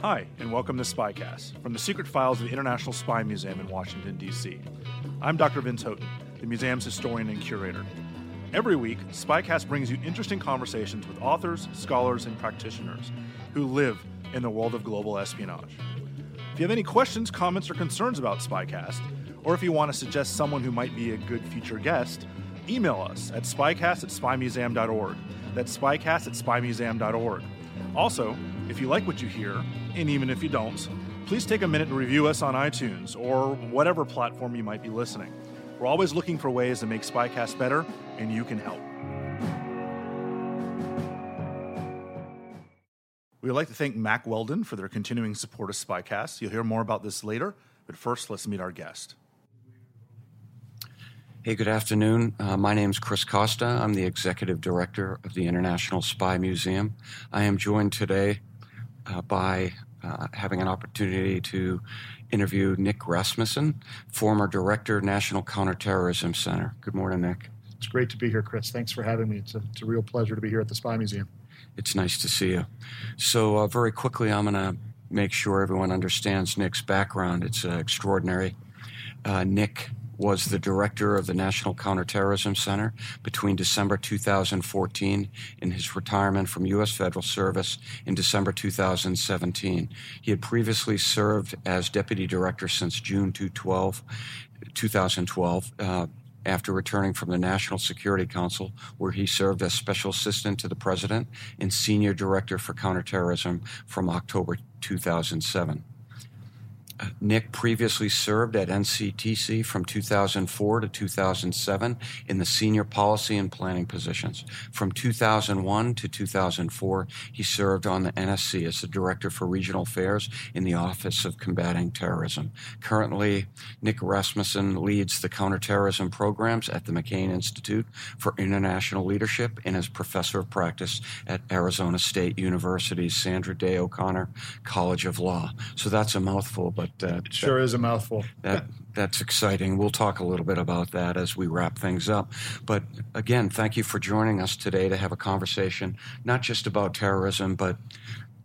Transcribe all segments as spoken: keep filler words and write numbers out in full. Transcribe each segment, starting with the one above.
Hi, and welcome to SpyCast, from the secret files of the International Spy Museum in Washington, D C. I'm Doctor Vince Houghton, the museum's historian and curator. Every week, SpyCast brings you interesting conversations with authors, scholars, and practitioners who live in the world of global espionage. If you have any questions, comments, or concerns about SpyCast, or if you want to suggest someone who might be a good future guest, email us at spycast at spymuseum.org. That's spycast at spymuseum.org. Also, if you like what you hear, and even if you don't, please take a minute and review us on iTunes or whatever platform you might be listening. We're always looking for ways to make SpyCast better, and you can help. We'd like to thank Mack Weldon for their continuing support of SpyCast. You'll hear more about this later, but first, let's meet our guest. Hey, good afternoon. Uh, my name is Chris Costa. I'm the Executive Director of the International Spy Museum. I am joined today Uh, by uh, having an opportunity to interview Nick Rasmussen, former director, National Counterterrorism Center. Good morning, Nick. It's great to be here, Chris. Thanks for having me. It's a, it's a real pleasure to be here at the Spy Museum. It's nice to see you. So uh, very quickly, I'm going to make sure everyone understands Nick's background. It's uh, extraordinary. Uh, Nick was the director of the National Counterterrorism Center between December two thousand fourteen and his retirement from U S federal service in December two thousand seventeen. He had previously served as deputy director since June twenty twelve, uh, after returning from the National Security Council, where he served as special assistant to the president and senior director for counterterrorism from October two thousand seven. Nick previously served at N C T C from two thousand four to two thousand seven in the senior policy and planning positions. From two thousand one to two thousand four, he served on the N S C as the Director for Regional Affairs in the Office of Combating Terrorism. Currently, Nick Rasmussen leads the counterterrorism programs at the McCain Institute for International Leadership and is professor of practice at Arizona State University's Sandra Day O'Connor College of Law. So that's a mouthful, but But that, it sure that, is a mouthful. that That's exciting. We'll talk a little bit about that as we wrap things up. But again, thank you for joining us today to have a conversation, not just about terrorism, but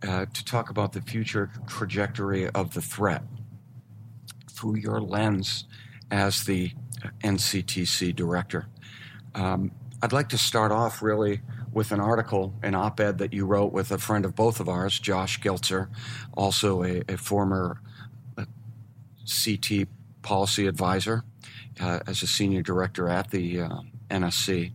uh, to talk about the future trajectory of the threat through your lens as the N C T C director. Um, I'd like to start off really with an article, an op-ed that you wrote with a friend of both of ours, Josh Giltzer, also a, a former C T policy advisor uh, as a senior director at the uh, N S C.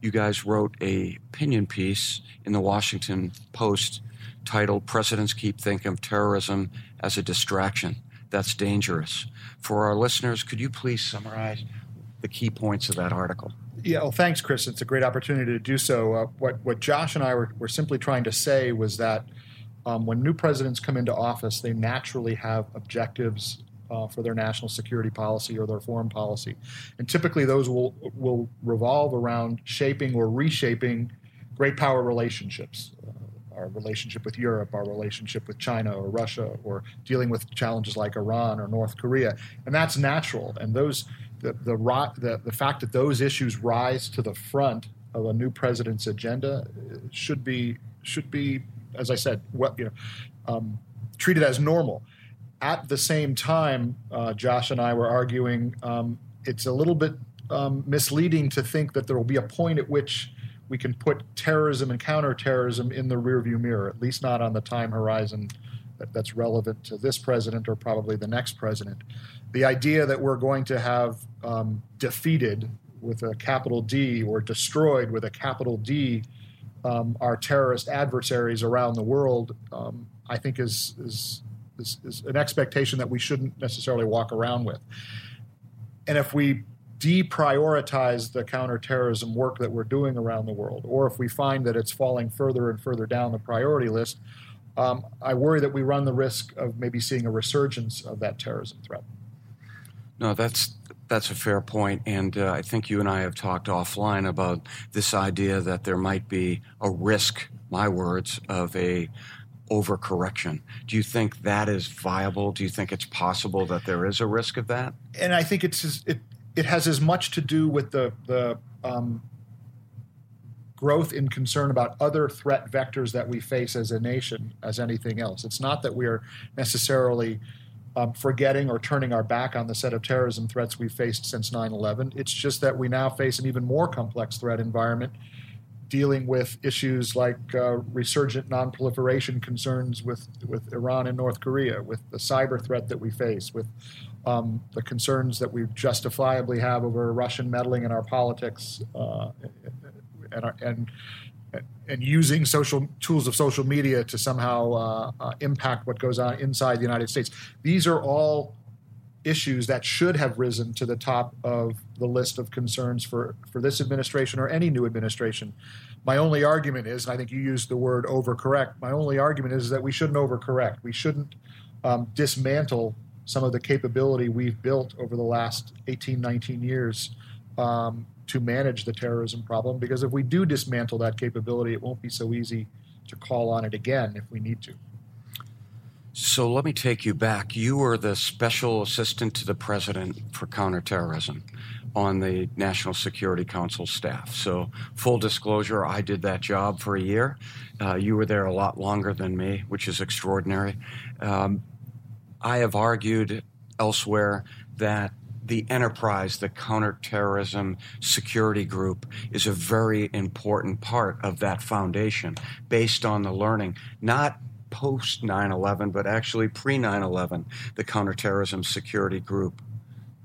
You guys wrote a opinion piece in the Washington Post titled "Presidents Keep Thinking of Terrorism as a Distraction. That's Dangerous." For our listeners, could you please summarize the key points of that article? Yeah, well, thanks, Chris. It's a great opportunity to do so. Uh, what, what Josh and I were, were simply trying to say was that um, when new presidents come into office, they naturally have objectives Uh, for their national security policy or their foreign policy. And typically those will will revolve around shaping or reshaping great power relationships, uh, our relationship with Europe, our relationship with China or Russia, or dealing with challenges like Iran or North Korea. And that's natural. And those the the the, the fact that those issues rise to the front of a new president's agenda should be, should be as I said, what, you know, um, treated as normal. At the same time, uh, Josh and I were arguing um, it's a little bit um, misleading to think that there will be a point at which we can put terrorism and counterterrorism in the rearview mirror, at least not on the time horizon that, that's relevant to this president or probably the next president. The idea that we're going to have um, defeated with a capital D or destroyed with a capital D um, our terrorist adversaries around the world, um, I think is, is is is an expectation that we shouldn't necessarily walk around with. And if we deprioritize the counterterrorism work that we're doing around the world, or if we find that it's falling further and further down the priority list, um, I worry that we run the risk of maybe seeing a resurgence of that terrorism threat. No, that's that's a fair point, and uh, I think you and I have talked offline about this idea that there might be a risk, my words, of a overcorrection. Do you think that is viable? Do you think it's possible that there is a risk of that? And I think it's it it has as much to do with the the um, growth in concern about other threat vectors that we face as a nation as anything else. It's not that we are necessarily um, forgetting or turning our back on the set of terrorism threats we've faced since nine eleven. It's just that we now face an even more complex threat environment, dealing with issues like uh, resurgent non-proliferation concerns with, with Iran and North Korea, with the cyber threat that we face, with um, the concerns that we justifiably have over Russian meddling in our politics uh, and, our, and and using social tools of social media to somehow uh, uh, impact what goes on inside the United States. These are all issues that should have risen to the top of the list of concerns for, for this administration or any new administration. My only argument is, and I think you used the word overcorrect, my only argument is that we shouldn't overcorrect. We shouldn't um, dismantle some of the capability we've built over the last eighteen, nineteen years um, to manage the terrorism problem, because if we do dismantle that capability, it won't be so easy to call on it again if we need to. So let me take you back. You were the special assistant to the president for counterterrorism on the National Security Council staff. So full disclosure, I did that job for a year. Uh, you were there a lot longer than me, which is extraordinary. Um, I have argued elsewhere that the enterprise, the counterterrorism security group, is a very important part of that foundation based on the learning, not post nine eleven, but actually pre nine eleven, the counterterrorism security group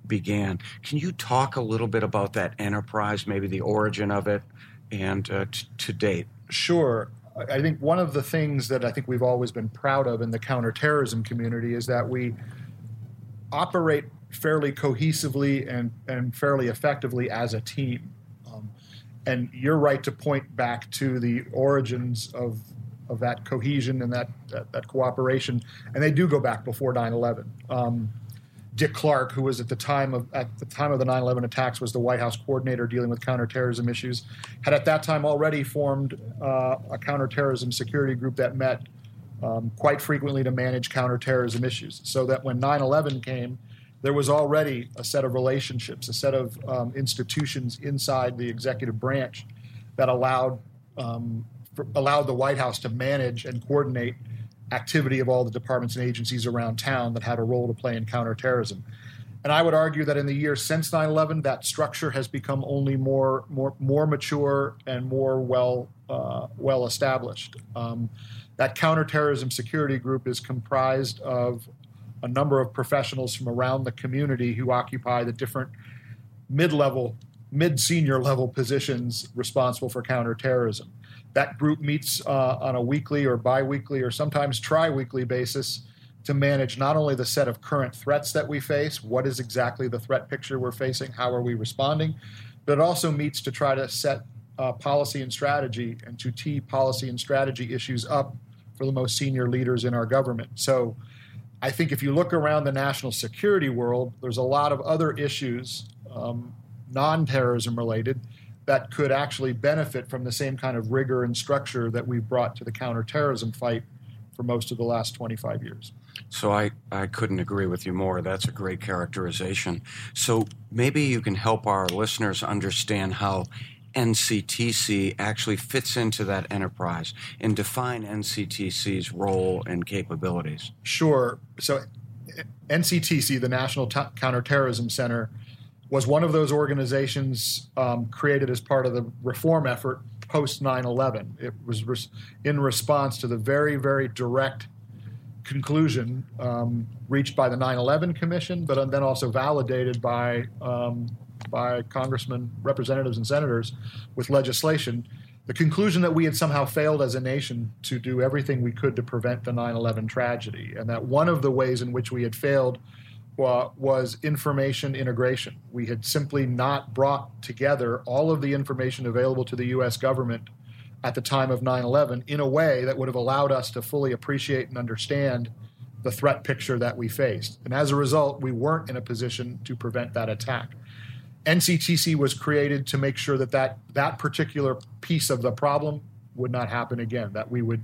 began. Can you talk a little bit about that enterprise, maybe the origin of it, and uh, t- to date? Sure. I think one of the things that I think we've always been proud of in the counterterrorism community is that we operate fairly cohesively and, and fairly effectively as a team. Um, and you're right to point back to the origins of of that cohesion and that, that, that cooperation. And they do go back before nine eleven. Um, Dick Clark, who was at the time of at the time of the nine eleven attacks, was the White House coordinator dealing with counterterrorism issues, had at that time already formed uh, a counterterrorism security group that met um, quite frequently to manage counterterrorism issues. So that when nine eleven came, there was already a set of relationships, a set of um, institutions inside the executive branch that allowed um, allowed the White House to manage and coordinate activity of all the departments and agencies around town that had a role to play in counterterrorism. And I would argue that in the years since nine eleven, that structure has become only more more, more mature and more well, uh, well established. Um, that counterterrorism security group is comprised of a number of professionals from around the community who occupy the different mid-level, mid-senior level positions responsible for counterterrorism. That group meets uh, on a weekly or biweekly or sometimes tri-weekly basis to manage not only the set of current threats that we face, what is exactly the threat picture we're facing, how are we responding, but it also meets to try to set uh, policy and strategy and to tee policy and strategy issues up for the most senior leaders in our government. So I think if you look around the national security world, there's a lot of other issues, um, non-terrorism related, that could actually benefit from the same kind of rigor and structure that we've brought to the counterterrorism fight for most of the last twenty-five years. So I, I couldn't agree with you more. That's a great characterization. So maybe you can help our listeners understand how N C T C actually fits into that enterprise and define N C T C's role and capabilities. Sure. So N C T C, the National T- Counterterrorism Center, was one of those organizations um, created as part of the reform effort post nine eleven. It was res- in response to the very, very direct conclusion um, reached by the nine eleven Commission, but then also validated by um, by congressmen, representatives, and senators with legislation. The conclusion that we had somehow failed as a nation to do everything we could to prevent the nine eleven tragedy, and that one of the ways in which we had failed uh, was information integration. We had simply not brought together all of the information available to the U S government at the time of nine eleven in a way that would have allowed us to fully appreciate and understand the threat picture that we faced. And as a result, we weren't in a position to prevent that attack. N C T C was created to make sure that that, that particular piece of the problem would not happen again, that we would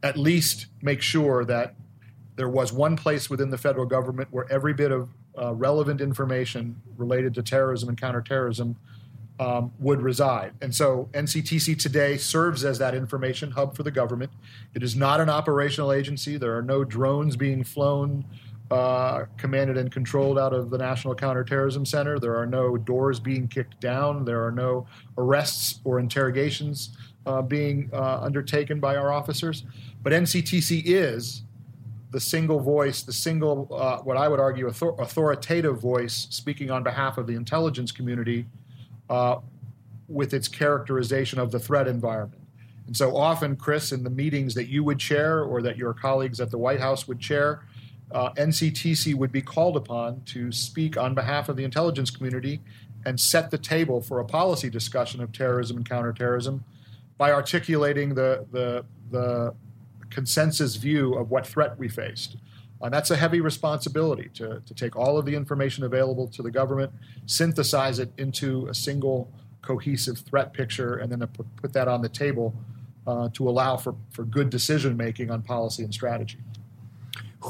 at least make sure that there was one place within the federal government where every bit of uh, relevant information related to terrorism and counterterrorism um, would reside. And so N C T C today serves as that information hub for the government. It is not an operational agency. There are no drones being flown Uh, commanded and controlled out of the National Counterterrorism Center. There are no doors being kicked down. There are no arrests or interrogations uh, being uh, undertaken by our officers. But N C T C is the single voice, the single, uh, what I would argue, author- authoritative voice speaking on behalf of the intelligence community uh, with its characterization of the threat environment. And so often, Chris, in the meetings that you would chair or that your colleagues at the White House would chair, Uh, N C T C would be called upon to speak on behalf of the intelligence community and set the table for a policy discussion of terrorism and counterterrorism by articulating the the, the consensus view of what threat we faced. And that's a heavy responsibility to, to take all of the information available to the government, synthesize it into a single cohesive threat picture, and then put, put that on the table uh, to allow for, for good decision-making on policy and strategy.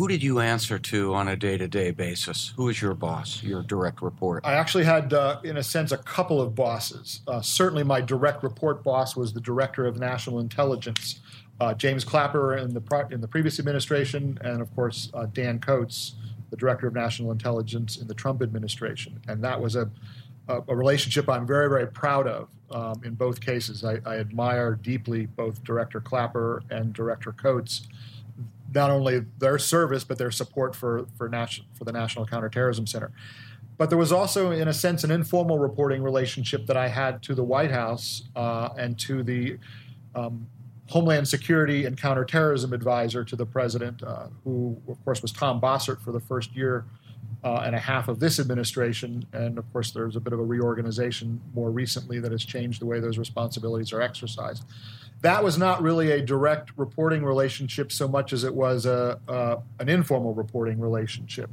Who did you answer to on a day-to-day basis? Who was your boss, your direct report? I actually had, uh, in a sense, a couple of bosses. Uh, certainly my direct report boss was the Director of National Intelligence, uh, James Clapper in the, pro- in the previous administration, and, of course, uh, Dan Coats, the Director of National Intelligence in the Trump administration. And that was a, a, a relationship I'm very, very proud of um, in both cases. I, I admire deeply both Director Clapper and Director Coats, not only their service, but their support for for, nation, for the National Counterterrorism Center. But there was also, in a sense, an informal reporting relationship that I had to the White House uh, and to the um, Homeland Security and Counterterrorism Advisor to the President, uh, who, of course, was Tom Bossert for the first year uh, and a half of this administration. And, of course, there's a bit of a reorganization more recently that has changed the way those responsibilities are exercised. That was not really a direct reporting relationship so much as it was a, uh, an informal reporting relationship.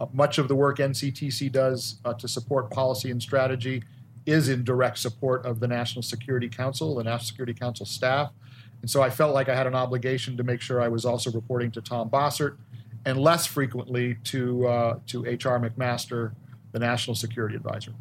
Uh, much of the work N C T C does uh, to support policy and strategy is in direct support of the National Security Council, the National Security Council staff. And so I felt like I had an obligation to make sure I was also reporting to Tom Bossert and less frequently to uh, to H R McMaster, the National Security Advisor.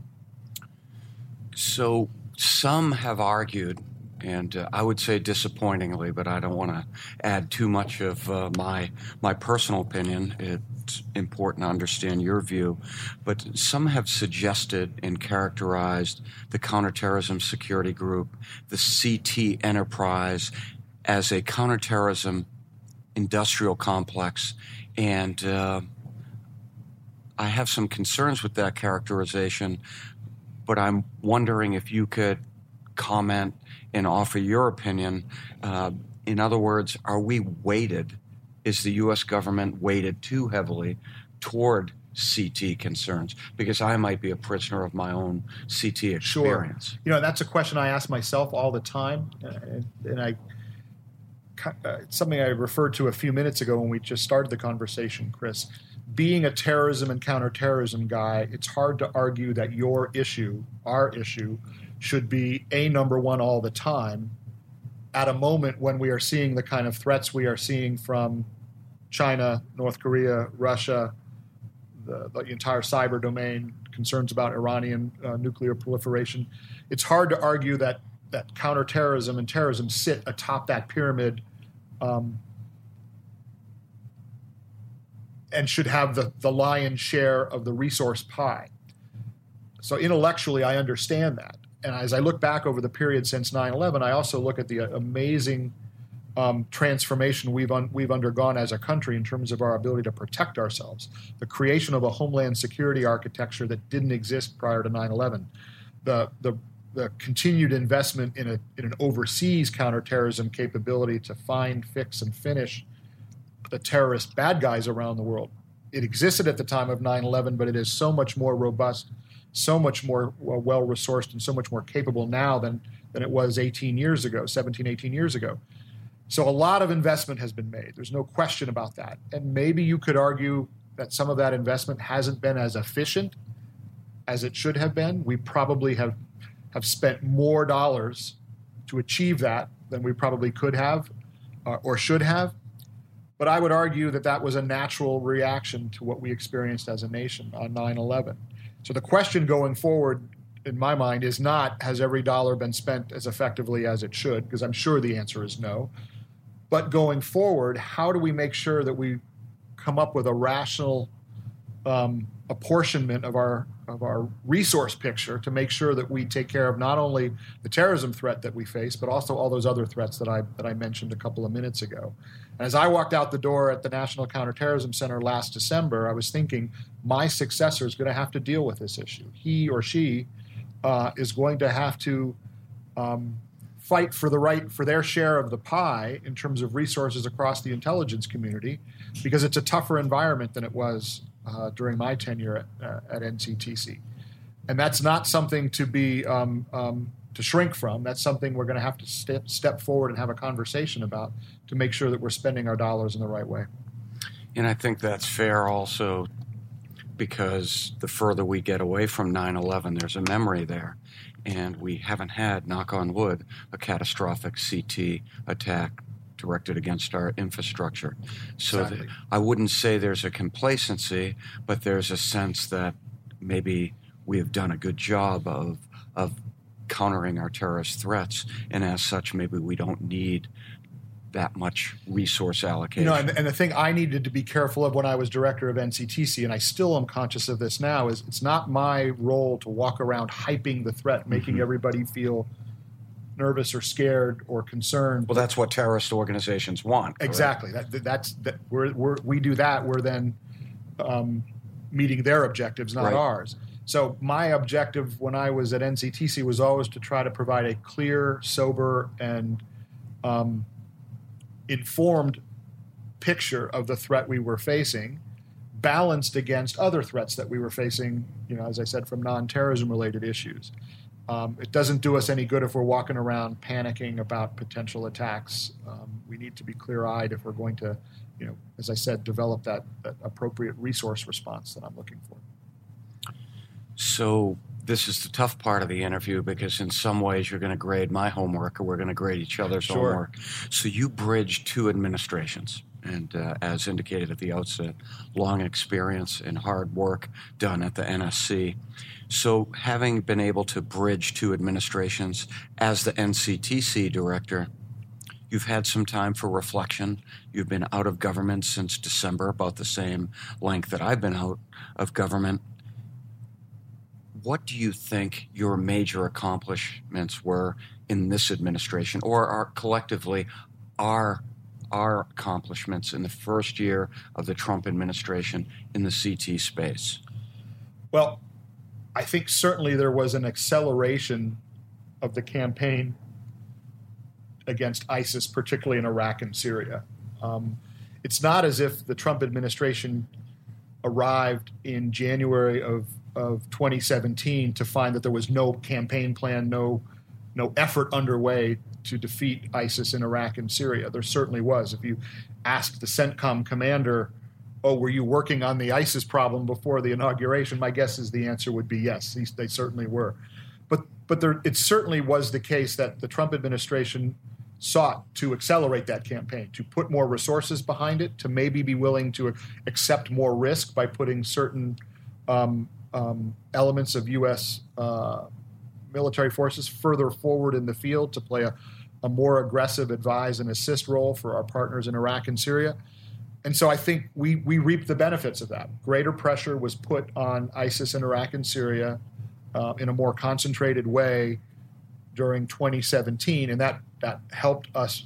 So some have argued, and uh, I would say disappointingly, but I don't want to add too much of uh, my my personal opinion. It's important to understand your view. But some have suggested and characterized the Counterterrorism Security Group, the C T enterprise, as a counterterrorism industrial complex. And uh, I have some concerns with that characterization, but I'm wondering if you could comment and offer your opinion. Uh, in other words, are we weighted? Is the U S government weighted too heavily toward C T concerns? Because I might be a prisoner of my own C T experience. Sure. You know, that's a question I ask myself all the time, and, and I it's something I referred to a few minutes ago when we just started the conversation, Chris. Being a terrorism and counterterrorism guy, it's hard to argue that your issue, our issue, should be a number one all the time at a moment when we are seeing the kind of threats we are seeing from China, North Korea, Russia, the, the entire cyber domain, concerns about Iranian uh, nuclear proliferation. It's hard to argue that, that counterterrorism and terrorism sit atop that pyramid um, and should have the, the lion's share of the resource pie. So intellectually, I understand that. And as I look back over the period since nine eleven, I also look at the amazing um, transformation we've un- we've undergone as a country in terms of our ability to protect ourselves. The creation of a homeland security architecture that didn't exist prior to nine eleven. The the the continued investment in a in an overseas counterterrorism capability to find, fix, and finish the terrorist bad guys around the world. It existed at the time of nine eleven, but it is so much more robust, so much more well-resourced, and so much more capable now than, than it was eighteen years ago, seventeen, eighteen years ago. So a lot of investment has been made. There's no question about that. And maybe you could argue that some of that investment hasn't been as efficient as it should have been. We probably have, have spent more dollars to achieve that than we probably could have uh, or should have. But I would argue that that was a natural reaction to what we experienced as a nation on nine eleven. So the question going forward, in my mind, is not, has every dollar been spent as effectively as it should? Because I'm sure the answer is no. But going forward, how do we make sure that we come up with a rational um, apportionment of our of our resource picture to make sure that we take care of not only the terrorism threat that we face, but also all those other threats that I that I mentioned a couple of minutes ago. And as I walked out the door at the National Counterterrorism Center last December, I was thinking my successor is going to have to deal with this issue. He or she uh, is going to have to um, fight for the right for their share of the pie in terms of resources across the intelligence community, because it's a tougher environment than it was Uh, during my tenure at, uh, at N C T C. And that's not something to be um, um, to shrink from. That's something we're going to have to step, step forward and have a conversation about to make sure that we're spending our dollars in the right way. And I think that's fair also, because the further we get away from nine eleven, there's a memory there. And we haven't had, knock on wood, a catastrophic C T attack directed against our infrastructure. So exactly. that I wouldn't say there's a complacency, but there's a sense that maybe we have done a good job of of countering our terrorist threats, and as such, maybe we don't need that much resource allocation. You know, and, and the thing I needed to be careful of when I was director of N C T C, and I still am conscious of this now, is it's not my role to walk around hyping the threat, making mm-hmm. everybody feel nervous or scared or concerned. Well, that's what terrorist organizations want. Correct? Exactly. That, that's that. We're, we're, we do that. We're then um, meeting their objectives, not right. ours. So my objective when I was at N C T C was always to try to provide a clear, sober, and um, informed picture of the threat we were facing, balanced against other threats that we were facing. You know, as I said, from non-terrorism-related issues. Um, it doesn't do us any good if we're walking around panicking about potential attacks. Um, we need to be clear-eyed if we're going to, you know, as I said, develop that, that appropriate resource response that I'm looking for. So this is the tough part of the interview, because in some ways you're going to grade my homework, or we're going to grade each other's sure. homework. So you bridged two administrations. And uh, as indicated at the outset, long experience and hard work done at the N S C. So having been able to bridge two administrations, as the N C T C director, you've had some time for reflection. You've been out of government since December, about the same length that I've been out of government. What do you think your major accomplishments were in this administration, or are collectively our our accomplishments in the first year of the Trump administration in the C T space? Well, I think certainly there was an acceleration of the campaign against ISIS, particularly in Iraq and Syria. Um, it's not as if the Trump administration arrived in January of, of twenty seventeen to find that there was no campaign plan, no no effort underway to defeat ISIS in Iraq and Syria. There certainly was. If you asked the CENTCOM commander, oh, were you working on the ISIS problem before the inauguration? My guess is the answer would be yes. They certainly were. But but there, it certainly was the case that the Trump administration sought to accelerate that campaign, to put more resources behind it, to maybe be willing to accept more risk by putting certain um, um, elements of U S uh, military forces further forward in the field to play a, a more aggressive advise and assist role for our partners in Iraq and Syria. And so I think we, we reap the benefits of that. Greater pressure was put on ISIS in Iraq and Syria. uh, in a more concentrated way during twenty seventeen, and that, that helped us,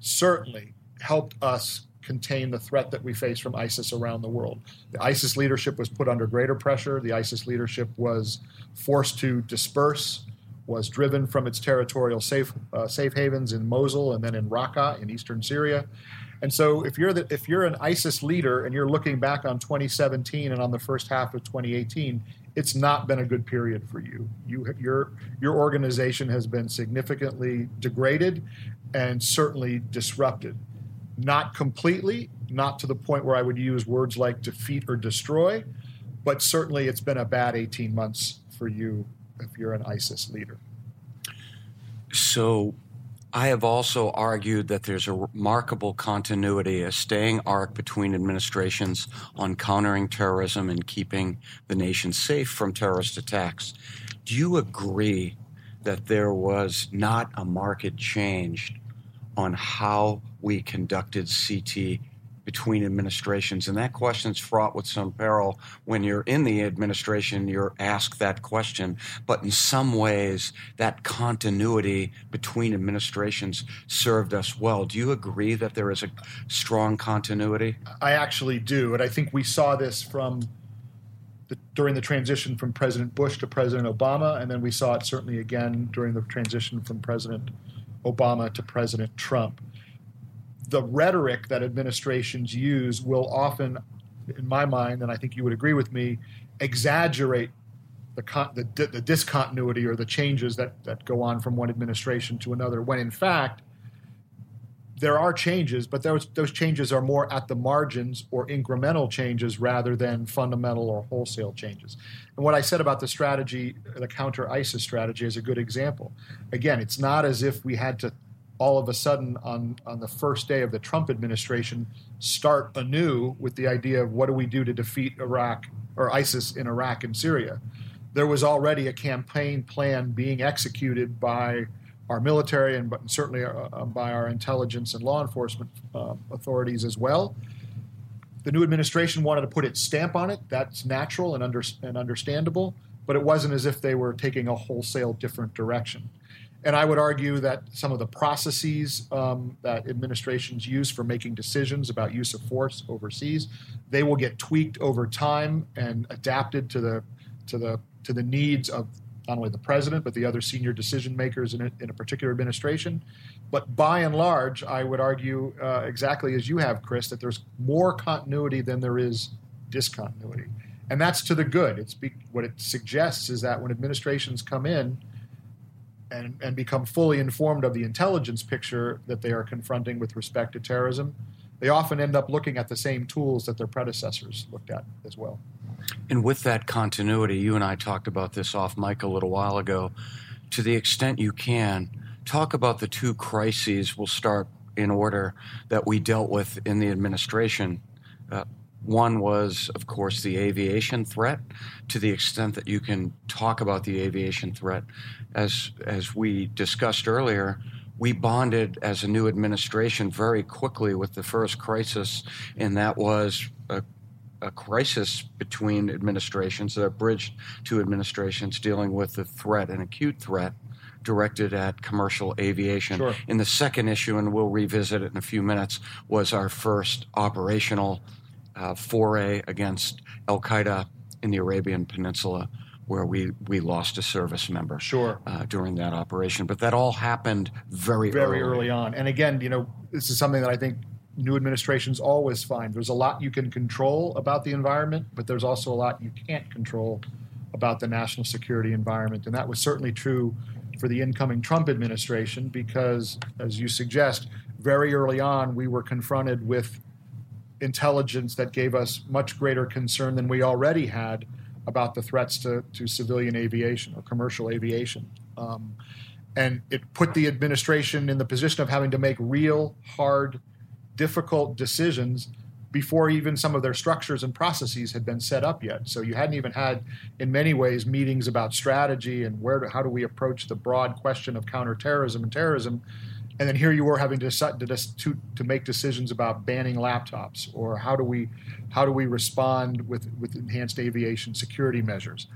certainly helped us contain the threat that we face from ISIS around the world. The ISIS leadership was put under greater pressure. The ISIS leadership was forced to disperse, was driven from its territorial safe uh, safe havens in Mosul and then in Raqqa in eastern Syria. And so if you're the, if you're an ISIS leader and you're looking back on twenty seventeen and on the first half of twenty eighteen, it's not been a good period for you. You your your organization has been significantly degraded and certainly disrupted. Not completely, not to the point where I would use words like defeat or destroy, but certainly it's been a bad eighteen months for you if you're an ISIS leader. So I have also argued that there's a remarkable continuity, a staying arc between administrations on countering terrorism and keeping the nation safe from terrorist attacks. Do you agree that there was not a marked change on how we conducted C T between administrations? And that question's fraught with some peril. When you're in the administration, you're asked that question. But in some ways, that continuity between administrations served us well. Do you agree that there is a strong continuity? I actually do. And I think we saw this from the, during the transition from President Bush to President Obama, and then we saw it certainly again during the transition from President Obama to President Trump. The rhetoric that administrations use will often, in my mind, and I think you would agree with me, exaggerate the, con- the, di- the discontinuity or the changes that, that go on from one administration to another, when in fact there are changes, but those, those changes are more at the margins or incremental changes rather than fundamental or wholesale changes. And what I said about the strategy, the counter-ISIS strategy, is a good example. Again, it's not as if we had to all of a sudden on, on the first day of the Trump administration start anew with the idea of what do we do to defeat Iraq or ISIS in Iraq and Syria. There was already a campaign plan being executed by our military and but certainly uh, by our intelligence and law enforcement uh, authorities as well. The new administration wanted to put its stamp on it. That's natural and, under, and understandable, but it wasn't as if they were taking a wholesale different direction. And I would argue that some of the processes um, that administrations use for making decisions about use of force overseas, they will get tweaked over time and adapted to the to the to the needs of not only the president but the other senior decision makers in a, in a particular administration. But by and large, I would argue uh, exactly as you have, Chris, that there's more continuity than there is discontinuity, and that's to the good. It's be, what it suggests is that when administrations come in And, and become fully informed of the intelligence picture that they are confronting with respect to terrorism, they often end up looking at the same tools that their predecessors looked at as well. And with that continuity, you and I talked about this off mic a little while ago. To the extent you can, talk about the two crises, we'll start in order, that we dealt with in the administration. Uh, One was, of course, the aviation threat. To the extent that you can talk about the aviation threat, as as we discussed earlier, we bonded as a new administration very quickly with the first crisis, and that was a, a crisis between administrations, a bridge to administrations dealing with the threat, an acute threat directed at commercial aviation. Sure. And the second issue, and we'll revisit it in a few minutes, was our first operational Uh, foray against al-Qaeda in the Arabian Peninsula, where we, we lost a service member sure. uh, during that operation. But that all happened very, very early. early on. And again, you know, this is something that I think new administrations always find. There's a lot you can control about the environment, but there's also a lot you can't control about the national security environment. And that was certainly true for the incoming Trump administration because, as you suggest, very early on we were confronted with intelligence that gave us much greater concern than we already had about the threats to, to civilian aviation or commercial aviation. Um, and it put the administration in the position of having to make real, hard, difficult decisions before even some of their structures and processes had been set up yet. So you hadn't even had, in many ways, meetings about strategy and where to, how do we approach the broad question of counterterrorism and terrorism. And then here you were having to, to to make decisions about banning laptops or how do we how do we respond with, with enhanced aviation security measures.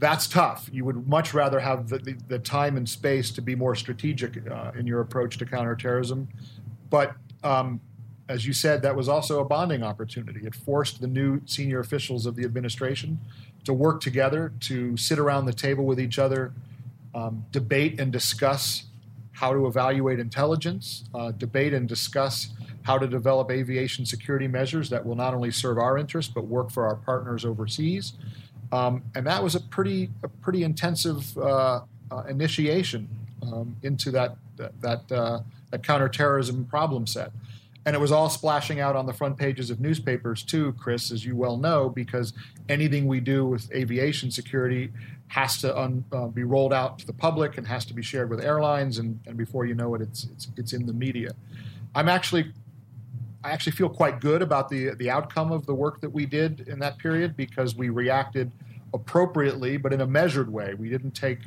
That's tough. You would much rather have the, the, the time and space to be more strategic uh, in your approach to counterterrorism. But um, as you said, that was also a bonding opportunity. It forced the new senior officials of the administration to work together, to sit around the table with each other, um, debate and discuss how to evaluate intelligence, uh, debate and discuss how to develop aviation security measures that will not only serve our interests but work for our partners overseas. Um, and that was a pretty a pretty intensive uh, uh, initiation um, into that that uh, that counterterrorism problem set, and it was all splashing out on the front pages of newspapers too, Chris, as you well know, because anything we do with aviation security has to un, uh, be rolled out to the public and has to be shared with airlines, and, and before you know it, it's it's it's in the media. I'm actually I actually feel quite good about the the outcome of the work that we did in that period, because we reacted appropriately, but in a measured way. We didn't take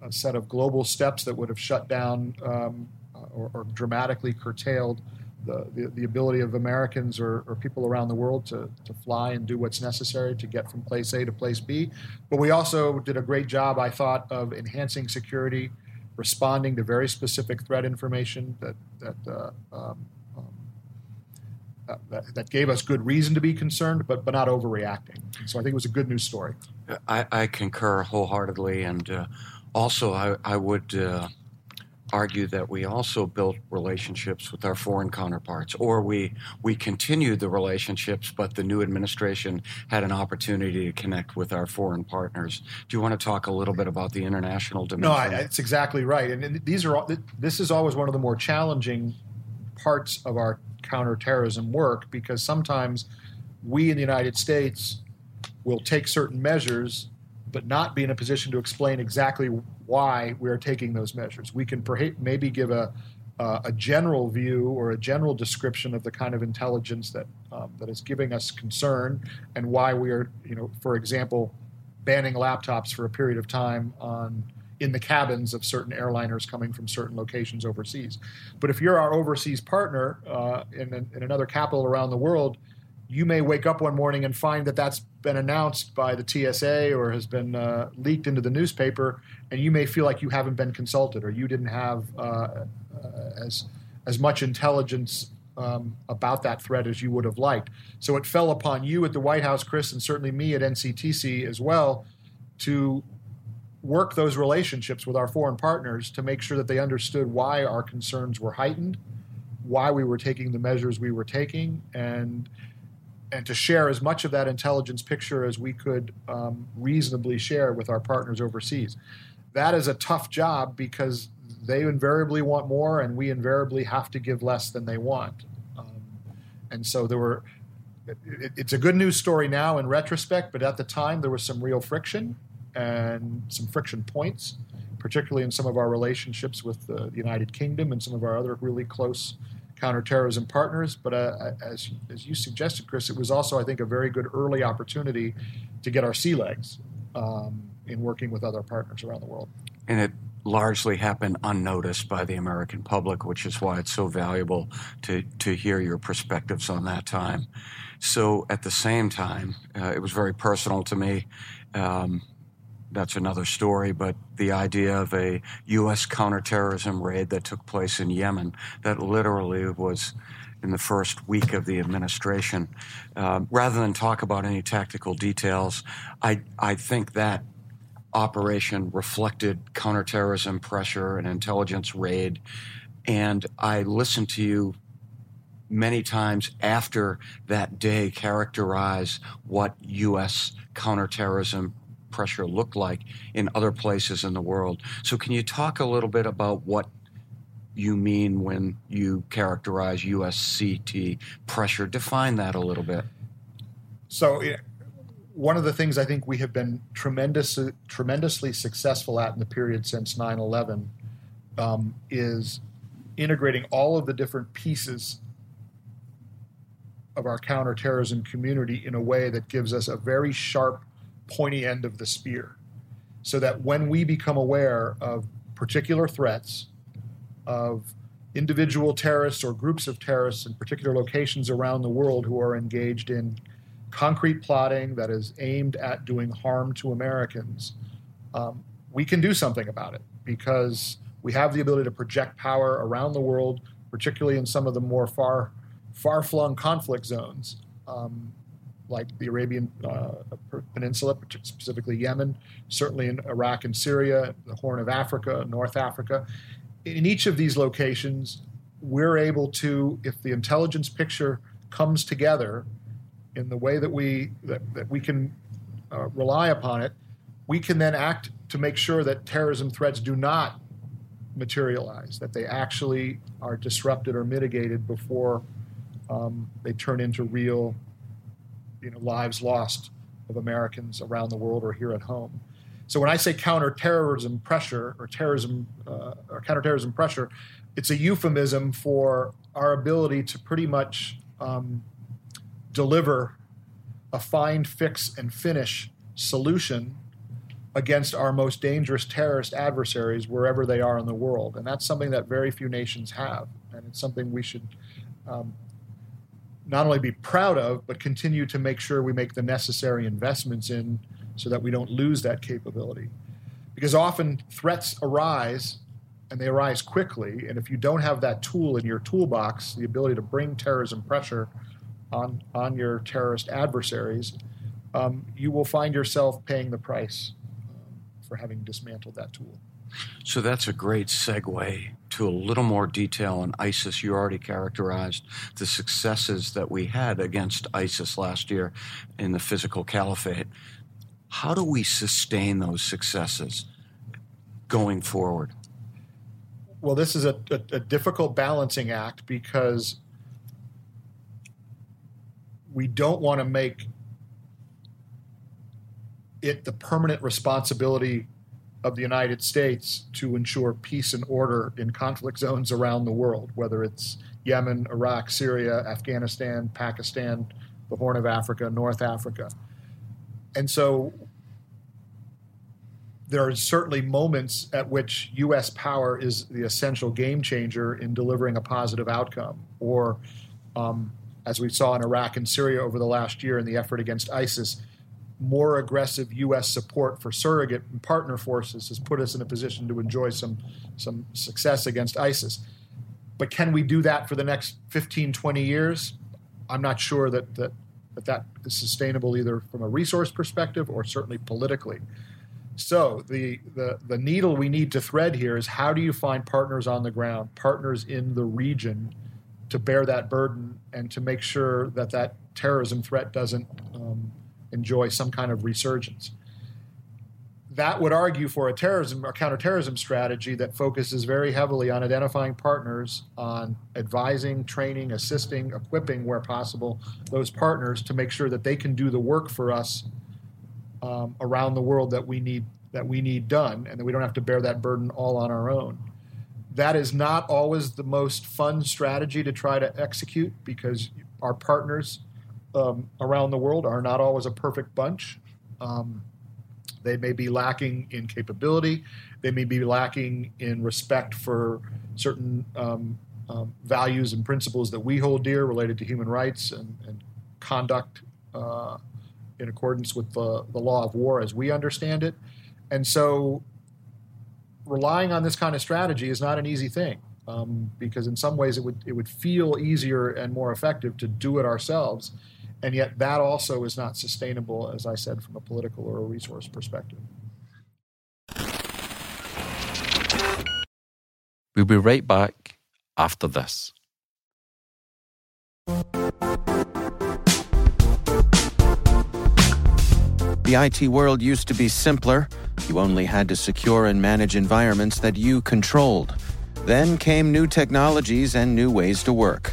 a set of global steps that would have shut down um, or, or dramatically curtailed the, the, the ability of Americans or, or people around the world to, to fly and do what's necessary to get from place A to place B. But we also did a great job, I thought, of enhancing security, responding to very specific threat information that that uh, um, Uh, that, that gave us good reason to be concerned, but, but not overreacting. So I think it was a good news story. I, I concur wholeheartedly. And uh, also I, I would uh, argue that we also built relationships with our foreign counterparts, or we, we continued the relationships, but the new administration had an opportunity to connect with our foreign partners. Do you want to talk a little bit about the international dimension? No, I, that's exactly right. And, and these are all, this is always one of the more challenging parts of our counterterrorism work, because sometimes we in the United States will take certain measures but not be in a position to explain exactly why we are taking those measures. We can perha- maybe give a, uh, a general view or a general description of the kind of intelligence that um, that is giving us concern and why we are, you know, for example, banning laptops for a period of time on in the cabins of certain airliners coming from certain locations overseas. But if you're our overseas partner uh, in, in another capital around the world, you may wake up one morning and find that that's been announced by the T S A or has been uh, leaked into the newspaper, and you may feel like you haven't been consulted or you didn't have uh, uh, as as much intelligence um, about that threat as you would have liked. So it fell upon you at the White House, Chris, and certainly me at N C T C as well, to work those relationships with our foreign partners to make sure that they understood why our concerns were heightened, why we were taking the measures we were taking, and and to share as much of that intelligence picture as we could um, reasonably share with our partners overseas. That is a tough job because they invariably want more and we invariably have to give less than they want. Um, and so there were, it, it's a good news story now in retrospect, but at the time there was some real friction and some friction points, particularly in some of our relationships with the United Kingdom and some of our other really close counterterrorism partners. But uh, as, as you suggested, Chris, it was also, I think, a very good early opportunity to get our sea legs um, in working with other partners around the world. And it largely happened unnoticed by the American public, which is why it's so valuable to, to hear your perspectives on that time. So at the same time, uh, it was very personal to me. Um, That's another story, but the idea of a U S counterterrorism raid that took place in Yemen that literally was in the first week of the administration. Um, rather than talk about any tactical details, I, I think that operation reflected counterterrorism pressure and intelligence raid, and I listened to you many times after that day characterize what U S counterterrorism pressure looked like in other places in the world. So can you talk a little bit about what you mean when you characterize U S C T pressure? Define that a little bit. So one of the things I think we have been tremendous, tremendously successful at in the period since nine eleven um, is integrating all of the different pieces of our counterterrorism community in a way that gives us a very sharp pointy end of the spear, so that when we become aware of particular threats, of individual terrorists or groups of terrorists in particular locations around the world who are engaged in concrete plotting that is aimed at doing harm to Americans, um, we can do something about it because we have the ability to project power around the world, particularly in some of the more far, far-flung conflict zones, um, like the Arabian uh, Peninsula, specifically Yemen, certainly in Iraq and Syria, the Horn of Africa, North Africa. In each of these locations, we're able to, if the intelligence picture comes together in the way that we that, that we can uh, rely upon it, we can then act to make sure that terrorism threats do not materialize, that they actually are disrupted or mitigated before um, they turn into real, you know, lives lost of Americans around the world or here at home. So when I say counterterrorism pressure or terrorism uh, or counterterrorism pressure, it's a euphemism for our ability to pretty much um, deliver a find, fix, and finish solution against our most dangerous terrorist adversaries wherever they are in the world. And that's something that very few nations have. And it's something we should um, not only be proud of, but continue to make sure we make the necessary investments in so that we don't lose that capability. Because often threats arise, and they arise quickly. And if you don't have that tool in your toolbox, the ability to bring terrorism pressure on, on your terrorist adversaries, um, you will find yourself paying the price for having dismantled that tool. So that's a great segue to a little more detail on ISIS. You already characterized the successes that we had against ISIS last year in the physical caliphate. How do we sustain those successes going forward? Well, this is a, a, a difficult balancing act because we don't want to make it the permanent responsibility of the United States to ensure peace and order in conflict zones around the world, whether it's Yemen, Iraq, Syria, Afghanistan, Pakistan, the Horn of Africa, North Africa. And so there are certainly moments at which U S power is the essential game changer in delivering a positive outcome. Or, um, as we saw in Iraq and Syria over the last year in the effort against ISIS, more aggressive U S support for surrogate and partner forces has put us in a position to enjoy some, some success against ISIS. But can we do that for the next fifteen, twenty years? I'm not sure that that But that is sustainable either from a resource perspective or certainly politically. So the, the the needle we need to thread here is how do you find partners on the ground, partners in the region to bear that burden and to make sure that that terrorism threat doesn't um, enjoy some kind of resurgence. That would argue for a terrorism or counterterrorism strategy that focuses very heavily on identifying partners, on advising, training, assisting, equipping where possible those partners to make sure that they can do the work for us um, around the world that we need that we need done, and that we don't have to bear that burden all on our own. That is not always the most fun strategy to try to execute because our partners um, around the world are not always a perfect bunch. Um, They may be lacking in capability. They may be lacking in respect for certain um, um, values and principles that we hold dear related to human rights and, and conduct uh, in accordance with the, the law of war as we understand it. And so relying on this kind of strategy is not an easy thing um, because in some ways it would it would feel easier and more effective to do it ourselves. And yet that also is not sustainable, as I said, from a political or a resource perspective. We'll be right back after this. The I T world used to be simpler. You only had to secure and manage environments that you controlled. Then came new technologies and new ways to work.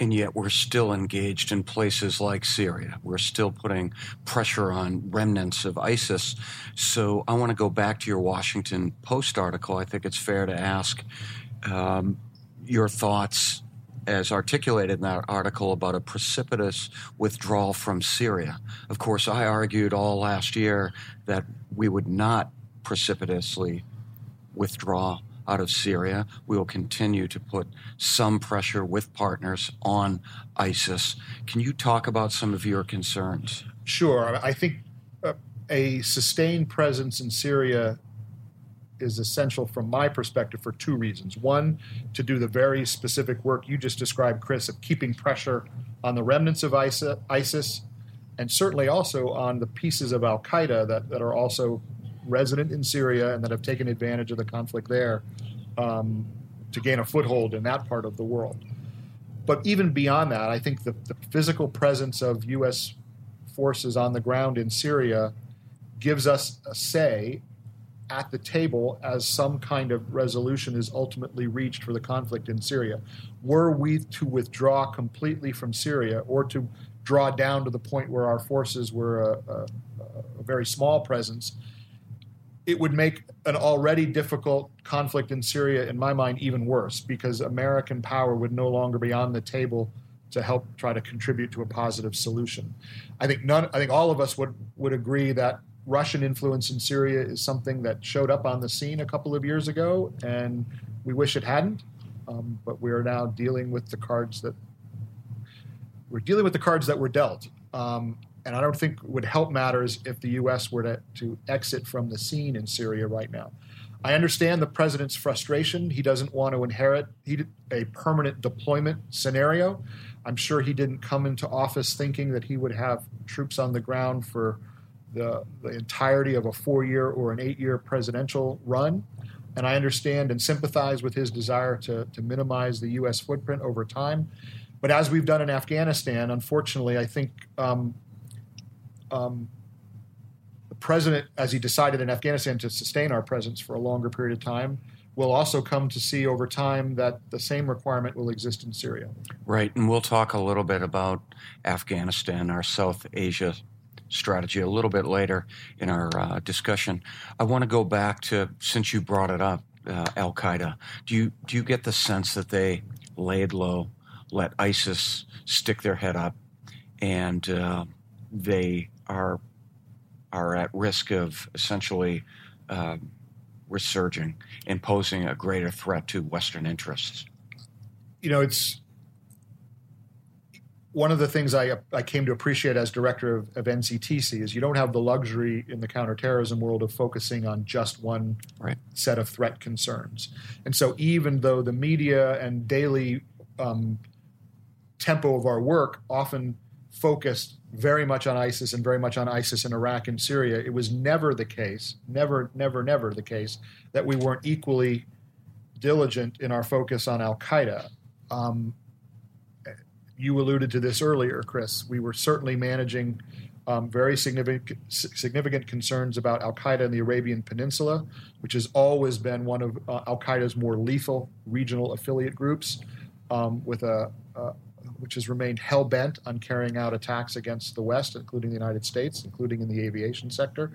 And yet we're still engaged in places like Syria. We're still putting pressure on remnants of ISIS. So I want to go back to your Washington Post article. I think it's fair to ask um, your thoughts as articulated in that article about a precipitous withdrawal from Syria. Of course, I argued all last year that we would not precipitously withdraw out of Syria. We will continue to put some pressure with partners on ISIS. Can you talk about some of your concerns? Sure. I think a sustained presence in Syria is essential from my perspective for two reasons. One, to do the very specific work you just described, Chris, of keeping pressure on the remnants of ISIS, and certainly also on the pieces of al-Qaeda that, that are also resident in Syria and that have taken advantage of the conflict there um, to gain a foothold in that part of the world. But even beyond that, I think the, the physical presence of U S forces on the ground in Syria gives us a say at the table as some kind of resolution is ultimately reached for the conflict in Syria. Were we to withdraw completely from Syria or to draw down to the point where our forces were a, a, a very small presence, it would make an already difficult conflict in Syria, in my mind, even worse, because American power would no longer be on the table to help try to contribute to a positive solution. I think none. I think all of us would, would agree that Russian influence in Syria is something that showed up on the scene a couple of years ago, and we wish it hadn't. Um, but we are now dealing with the cards that we're dealing with the cards that were dealt. Um, And I don't think it would help matters if the U S were to, to exit from the scene in Syria right now. I understand the president's frustration. He doesn't want to inherit he, a permanent deployment scenario. I'm sure he didn't come into office thinking that he would have troops on the ground for the, the entirety of a four-year or an eight-year presidential run. And I understand and sympathize with his desire to, to minimize the U S footprint over time. But as we've done in Afghanistan, unfortunately, I think um, – Um, the president, as he decided in Afghanistan to sustain our presence for a longer period of time, will also come to see over time that the same requirement will exist in Syria. Right, and we'll talk a little bit about Afghanistan, our South Asia strategy, a little bit later in our uh, discussion. I want to go back to, since you brought it up, uh, al-Qaeda. Do you do you get the sense that they laid low, let ISIS stick their head up, and uh, they are are at risk of essentially uh, resurging and posing a greater threat to Western interests? You know, it's one of the things I I came to appreciate as director of, of N C T C is you don't have the luxury in the counterterrorism world of focusing on just one right. set of threat concerns. And so even though the media and daily um, tempo of our work often focused very much on ISIS and very much on ISIS in Iraq and Syria, it was never the case, never, never, never the case that we weren't equally diligent in our focus on al-Qaeda. Um, you alluded to this earlier, Chris. We were certainly managing um, very significant, significant concerns about al-Qaeda in the Arabian Peninsula, which has always been one of uh, al-Qaeda's more lethal regional affiliate groups, um, with a, a which has remained hell-bent on carrying out attacks against the West, including the United States, including in the aviation sector.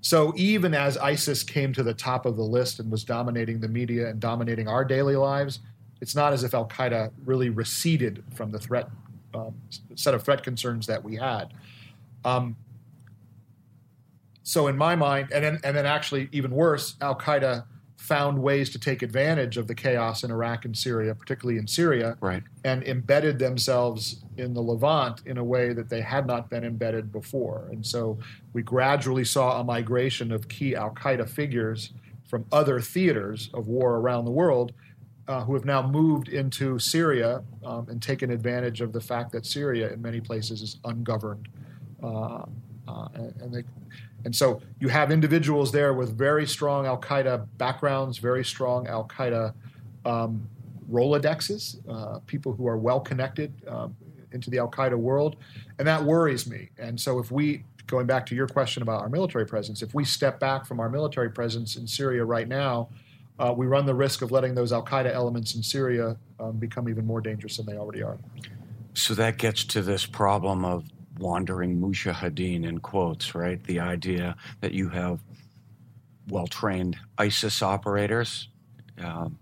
So even as ISIS came to the top of the list and was dominating the media and dominating our daily lives, it's not as if al-Qaeda really receded from the threat um, set of threat concerns that we had. Um, so in my mind, and then, and then actually even worse, al-Qaeda found ways to take advantage of the chaos in Iraq and Syria, particularly in Syria, right. and embedded themselves in the Levant in a way that they had not been embedded before. And so we gradually saw a migration of key al-Qaeda figures from other theaters of war around the world uh, who have now moved into Syria um, and taken advantage of the fact that Syria in many places is ungoverned. Uh, uh, and, and they... And so you have individuals there with very strong al-Qaeda backgrounds, very strong al-Qaeda um, Rolodexes, uh, people who are well-connected um, into the al-Qaeda world. And that worries me. And so if we, going back to your question about our military presence, if we step back from our military presence in Syria right now, uh, we run the risk of letting those al-Qaeda elements in Syria um, become even more dangerous than they already are. So that gets to this problem of wandering mujahideen, in quotes, right? The idea that you have well-trained ISIS operators, um,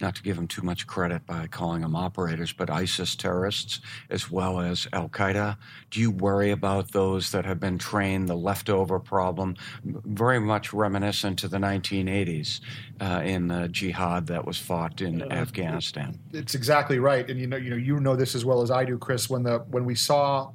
not to give them too much credit by calling them operators, but ISIS terrorists as well as Al-Qaeda. Do you worry about those that have been trained, the leftover problem, very much reminiscent to the nineteen eighties uh, in the jihad that was fought in uh, Afghanistan? It's exactly right. And you know, you know, you know this as well as I do, Chris, when the when we saw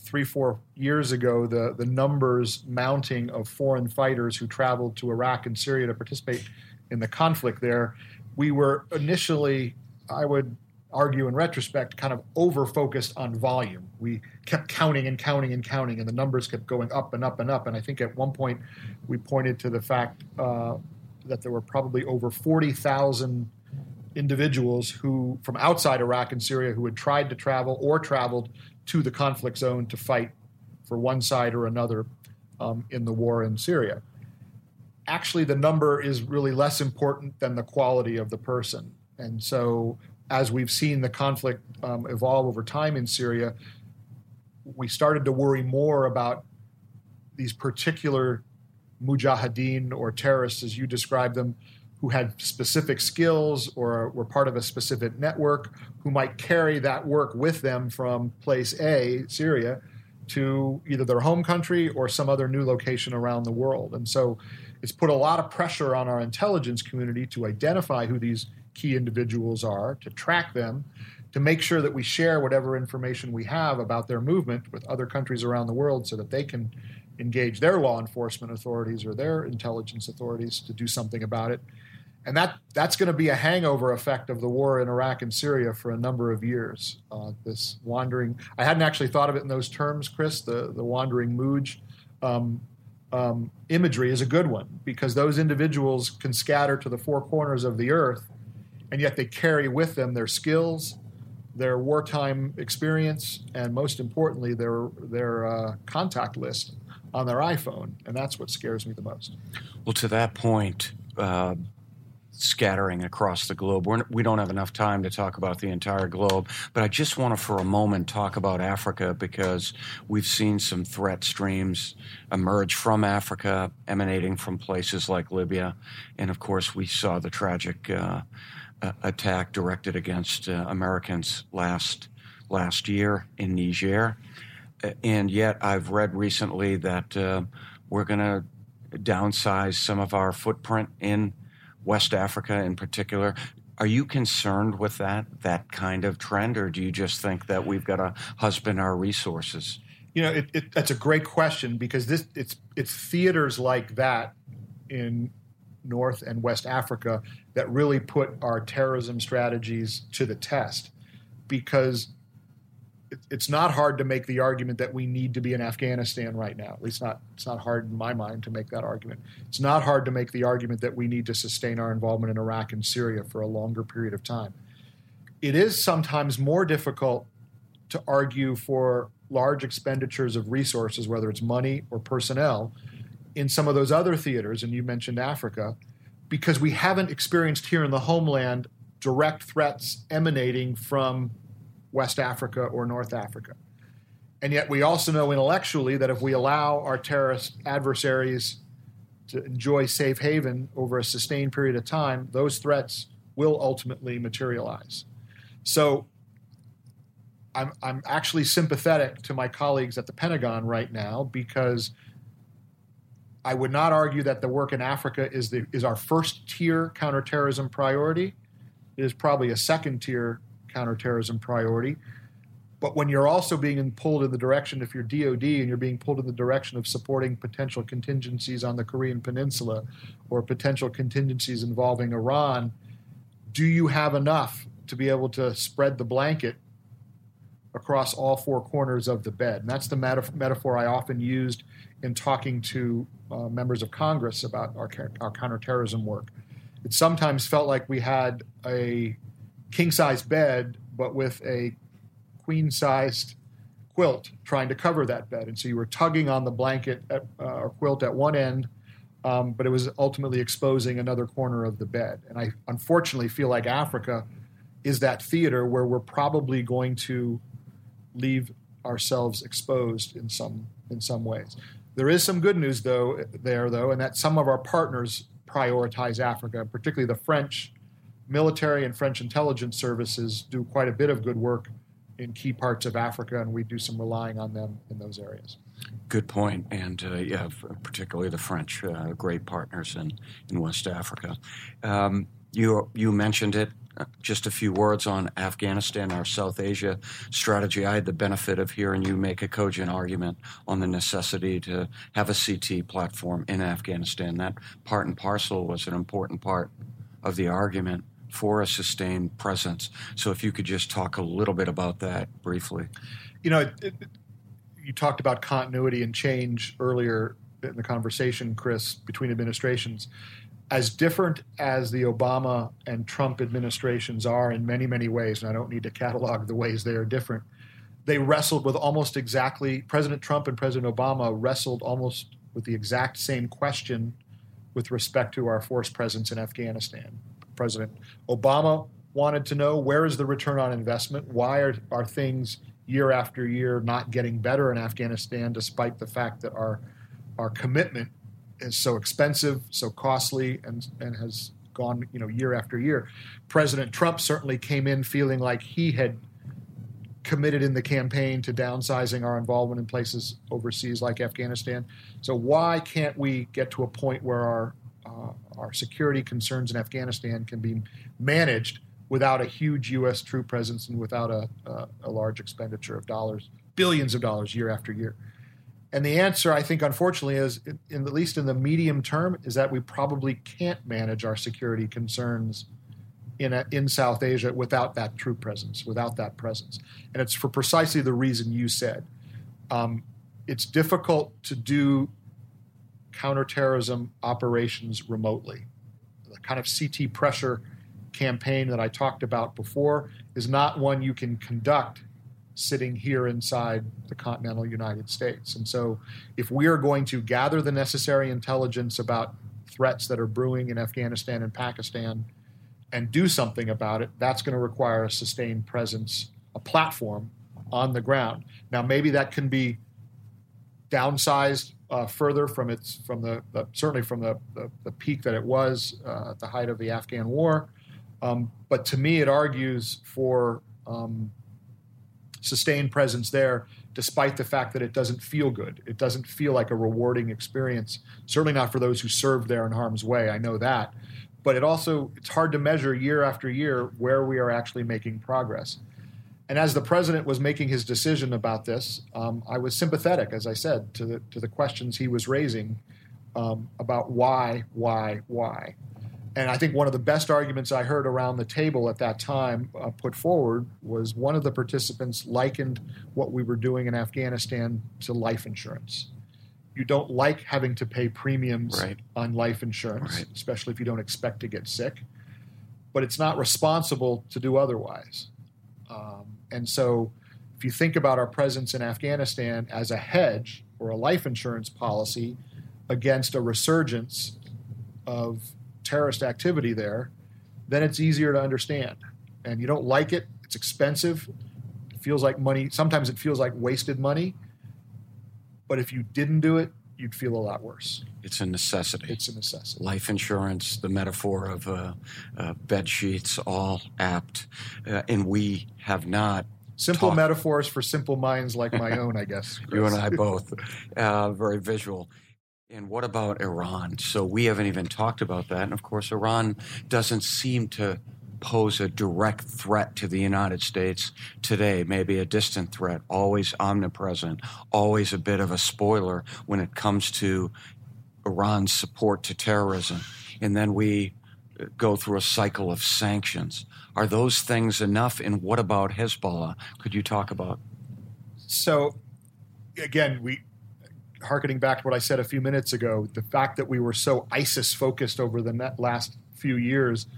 three, four years ago, the, the numbers mounting of foreign fighters who traveled to Iraq and Syria to participate in the conflict there, we were initially, I would argue in retrospect, kind of over-focused on volume. We kept counting and counting and counting, and the numbers kept going up and up and up. And I think at one point we pointed to the fact uh, that there were probably over forty thousand individuals who, from outside Iraq and Syria, who had tried to travel or traveled to the conflict zone to fight for one side or another um, in the war in Syria. Actually, the number is really less important than the quality of the person. And so as we've seen the conflict um, evolve over time in Syria, we started to worry more about these particular mujahideen or terrorists, as you described them, who had specific skills or were part of a specific network, who might carry that work with them from place A, Syria, to either their home country or some other new location around the world. And so it's put a lot of pressure on our intelligence community to identify who these key individuals are, to track them, to make sure that we share whatever information we have about their movement with other countries around the world so that they can engage their law enforcement authorities or their intelligence authorities to do something about it. And that that's going to be a hangover effect of the war in Iraq and Syria for a number of years, uh, this wandering. I hadn't actually thought of it in those terms, Chris, the, the wandering muj. Um, Um, imagery is a good one because those individuals can scatter to the four corners of the earth, and yet they carry with them their skills, their wartime experience, and most importantly, their their uh, contact list on their iPhone, and that's what scares me the most. Well, to that point, uh, scattering across the globe, We're, we don't have enough time to talk about the entire globe, but I just want to for a moment talk about Africa because we've seen some threat streams emerge from Africa emanating from places like Libya. And of course, we saw the tragic uh, uh, attack directed against uh, Americans last last year in Niger. And yet I've read recently that uh, we're going to downsize some of our footprint in West Africa in particular. Are you concerned with that, that kind of trend, or do you just think that we've got to husband our resources? You know, it, it, that's a great question because this it's it's theaters like that in North and West Africa that really put our terrorism strategies to the test because it, it's not hard to make the argument that we need to be in Afghanistan right now. At least not, it's not hard in my mind to make that argument. It's not hard to make the argument that we need to sustain our involvement in Iraq and Syria for a longer period of time. It is sometimes more difficult to argue for large expenditures of resources, whether it's money or personnel, in some of those other theaters, and you mentioned Africa, because we haven't experienced here in the homeland direct threats emanating from West Africa or North Africa. And yet we also know intellectually that if we allow our terrorist adversaries to enjoy safe haven over a sustained period of time, those threats will ultimately materialize. So I'm, I'm actually sympathetic to my colleagues at the Pentagon right now because I would not argue that the work in Africa is, the, is our first-tier counterterrorism priority. It is probably a second-tier counterterrorism priority. But when you're also being pulled in the direction, if you're D O D and you're being pulled in the direction of supporting potential contingencies on the Korean Peninsula or potential contingencies involving Iran, do you have enough to be able to spread the blanket across all four corners of the bed? And that's the metaf- metaphor I often used in talking to uh, members of Congress about our, our counterterrorism work. It sometimes felt like we had a king-size bed, but with a queen-sized quilt trying to cover that bed. And so you were tugging on the blanket at, uh, or quilt at one end, um, but it was ultimately exposing another corner of the bed. And I unfortunately feel like Africa is that theater where we're probably going to leave ourselves exposed in some in some ways. There is some good news though there though, and that some of our partners prioritize Africa, particularly the French military and French intelligence services do quite a bit of good work in key parts of Africa, and we do some relying on them in those areas. Good point, and uh, yeah, particularly the French, uh, great partners in, in West Africa. Um, you you mentioned it. Just a few words on Afghanistan, our South Asia strategy. I had the benefit of hearing you make a cogent argument on the necessity to have a C T platform in Afghanistan. That part and parcel was an important part of the argument for a sustained presence. So if you could just talk a little bit about that briefly. You know, it, it, you talked about continuity and change earlier in the conversation, Chris, between administrations. As different as the Obama and Trump administrations are in many, many ways, and I don't need to catalog the ways they are different, they wrestled with almost exactly, President Trump and President Obama wrestled almost with the exact same question with respect to our force presence in Afghanistan. President Obama wanted to know, where is the return on investment? Why are, are things year after year not getting better in Afghanistan, despite the fact that our our commitment is so expensive, so costly, and, and has gone, you know, year after year. President Trump certainly came in feeling like he had committed in the campaign to downsizing our involvement in places overseas like Afghanistan. So why can't we get to a point where our uh, our security concerns in Afghanistan can be managed without a huge U S troop presence and without a, a, a large expenditure of dollars, billions of dollars year after year? And the answer, I think, unfortunately, is, in, at least in the medium term, is that we probably can't manage our security concerns in a, in South Asia without that true presence, without that presence. And it's for precisely the reason you said. Um, it's difficult to do counterterrorism operations remotely. The kind of C T pressure campaign that I talked about before is not one you can conduct sitting here inside the continental United States. And so if we are going to gather the necessary intelligence about threats that are brewing in Afghanistan and Pakistan and do something about it, that's going to require a sustained presence, a platform on the ground. Now, maybe that can be downsized uh, further from its from the, the certainly from the, the, the peak that it was uh, at the height of the Afghan war. Um, but to me, it argues for um, sustained presence there, despite the fact that it doesn't feel good. It doesn't feel like a rewarding experience, certainly not for those who served there in harm's way. I know that. But it also, it's hard to measure year after year where we are actually making progress. And as the president was making his decision about this, um, I was sympathetic, as I said, to the, to the questions he was raising um, about why, why, why. And I think one of the best arguments I heard around the table at that time uh, put forward was one of the participants likened what we were doing in Afghanistan to life insurance. You don't like having to pay premiums right. on life insurance, right. especially if you don't expect to get sick. But it's not responsible to do otherwise. Um, and so if you think about our presence in Afghanistan as a hedge or a life insurance policy against a resurgence of terrorist activity there, then it's easier to understand. And you don't like it. It's expensive. It feels like money. Sometimes it feels like wasted money. But if you didn't do it, you'd feel a lot worse. It's a necessity. It's a necessity. Life insurance, the metaphor of uh, uh, bed sheets, all apt. Uh, and we have not Simple talked. Metaphors for simple minds like my own, I guess. You and I both. Uh, very visual. And what about Iran? So we haven't even talked about that. And, of course, Iran doesn't seem to pose a direct threat to the United States today, maybe a distant threat, always omnipresent, always a bit of a spoiler when it comes to Iran's support to terrorism. And then we go through a cycle of sanctions. Are those things enough? And what about Hezbollah? Could you talk about? So, again, we... harkening back to what I said a few minutes ago, the fact that we were so ISIS-focused over the last few years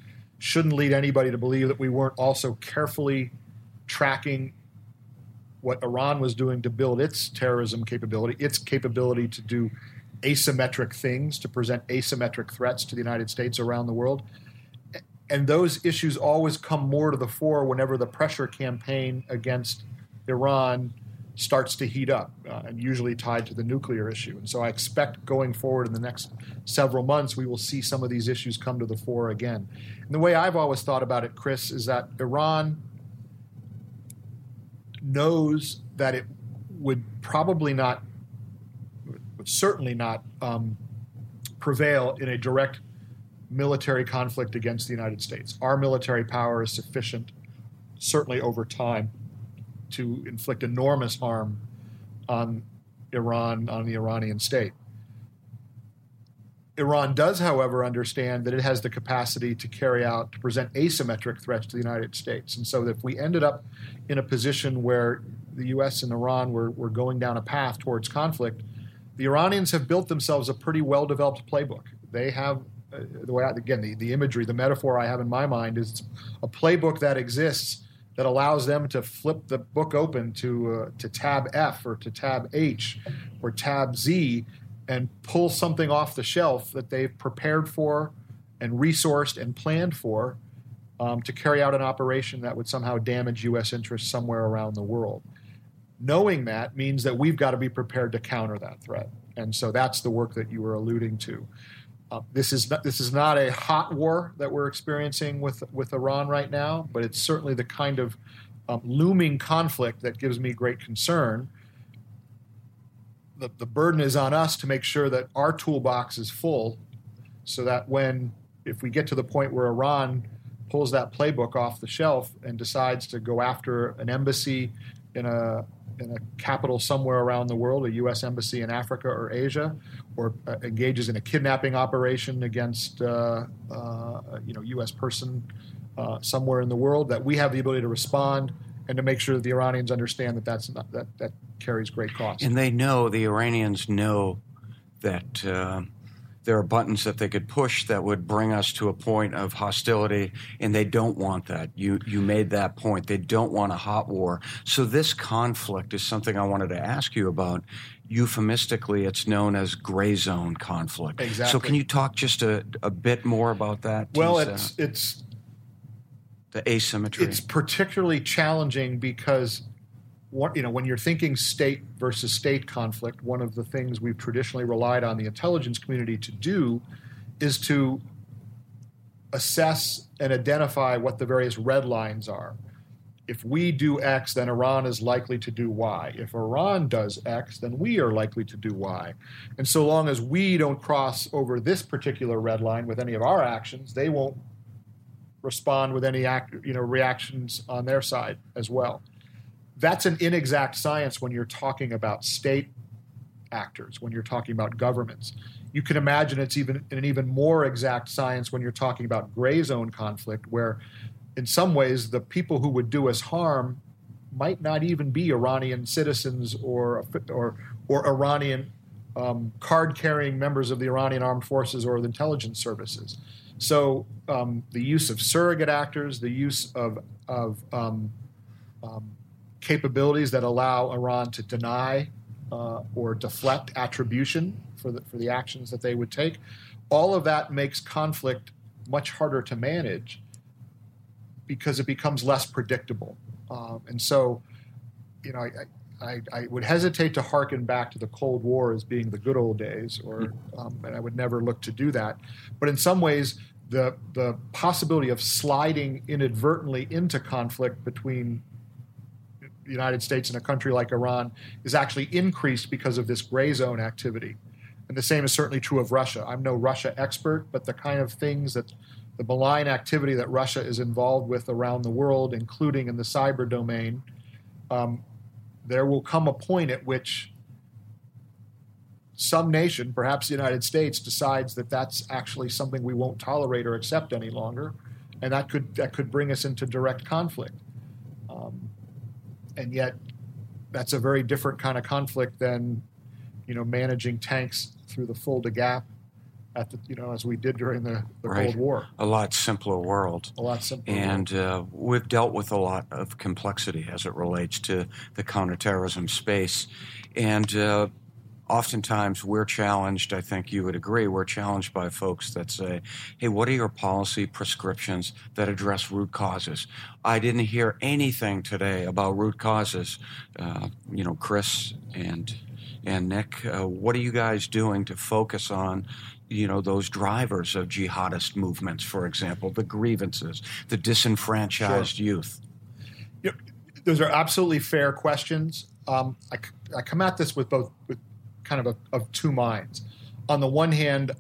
shouldn't lead anybody to believe that we weren't also carefully tracking what Iran was doing to build its terrorism capability, its capability to do asymmetric things, to present asymmetric threats to the United States around the world. And those issues always come more to the fore whenever the pressure campaign against Iran starts to heat up, uh, and usually tied to the nuclear issue. And so I expect going forward in the next several months, we will see some of these issues come to the fore again. And the way I've always thought about it, Chris, is that Iran knows that it would probably not, would certainly not um, prevail in a direct military conflict against the United States. Our military power is sufficient, certainly over time, to inflict enormous harm on Iran, on the Iranian state. Iran does, however, understand that it has the capacity to carry out, to present asymmetric threats to the United States. And so if we ended up in a position where the U S and Iran were, were going down a path towards conflict, the Iranians have built themselves a pretty well-developed playbook. They have, uh, the way I, again, the, the imagery, the metaphor I have in my mind is a playbook that exists that allows them to flip the book open to uh, to tab F or to tab H or tab Z and pull something off the shelf that they've prepared for and resourced and planned for um, to carry out an operation that would somehow damage U S interests somewhere around the world. Knowing that means that we've got to be prepared to counter that threat. And so that's the work that you were alluding to. Uh, this is not, this is not a hot war that we're experiencing with, with Iran right now, but it's certainly the kind of um, looming conflict that gives me great concern. The, the burden is on us to make sure that our toolbox is full so that when, if we get to the point where Iran pulls that playbook off the shelf and decides to go after an embassy in a in a capital somewhere around the world, a U S embassy in Africa or Asia, or uh, engages in a kidnapping operation against uh, uh, you know, U S person uh, somewhere in the world, that we have the ability to respond and to make sure that the Iranians understand that that's not, that, that carries great cost. And they know, the Iranians know that uh, there are buttons that they could push that would bring us to a point of hostility, and they don't want that. You you made that point. They don't want a hot war. So this conflict is something I wanted to ask you about. Euphemistically, it's known as gray zone conflict. Exactly. So can you talk just a, a bit more about that? Well, it's it's the asymmetry. It's particularly challenging because, what, you know, when you're thinking state versus state conflict, one of the things we've traditionally relied on the intelligence community to do is to assess and identify what the various red lines are. If we do X, then Iran is likely to do Y. If Iran does X, then we are likely to do Y. And so long as we don't cross over this particular red line with any of our actions, they won't respond with any act, you know, reactions on their side as well. That's an inexact science when you're talking about state actors, when you're talking about governments. You can imagine it's even an even more exact science when you're talking about gray zone conflict, where in some ways the people who would do us harm might not even be Iranian citizens or or, or Iranian um, card-carrying members of the Iranian armed forces or the intelligence services. So um, the use of surrogate actors, the use of of um, um, capabilities that allow Iran to deny uh, or deflect attribution for the, for the actions that they would take, all of that makes conflict much harder to manage because it becomes less predictable. Um, and so, you know, I, I, I would hesitate to hearken back to the Cold War as being the good old days, or um, and I would never look to do that. But in some ways, the the possibility of sliding inadvertently into conflict between the United States and a country like Iran is actually increased because of this gray zone activity. And the same is certainly true of Russia. I'm no Russia expert, but the kind of things that the malign activity that Russia is involved with around the world, including in the cyber domain, um, there will come a point at which some nation, perhaps the United States, decides that that's actually something we won't tolerate or accept any longer, and that could that could bring us into direct conflict. Um, And yet, that's a very different kind of conflict than, you know, managing tanks through the Fulda Gap, at the, you know, as we did during the, the right. Cold War. A lot simpler world. A lot simpler. And uh, we've dealt with a lot of complexity as it relates to the counterterrorism space, and uh, oftentimes we're challenged, I think you would agree, we're challenged by folks that say, hey, what are your policy prescriptions that address root causes? I didn't hear anything today about root causes. Uh, you know, Chris and and Nick, uh, what are you guys doing to focus on, you know, those drivers of jihadist movements, for example, the grievances, the disenfranchised sure. youth? You know, those are absolutely fair questions. Um, I, I come at this with both with kind of a, of two minds. On the one hand,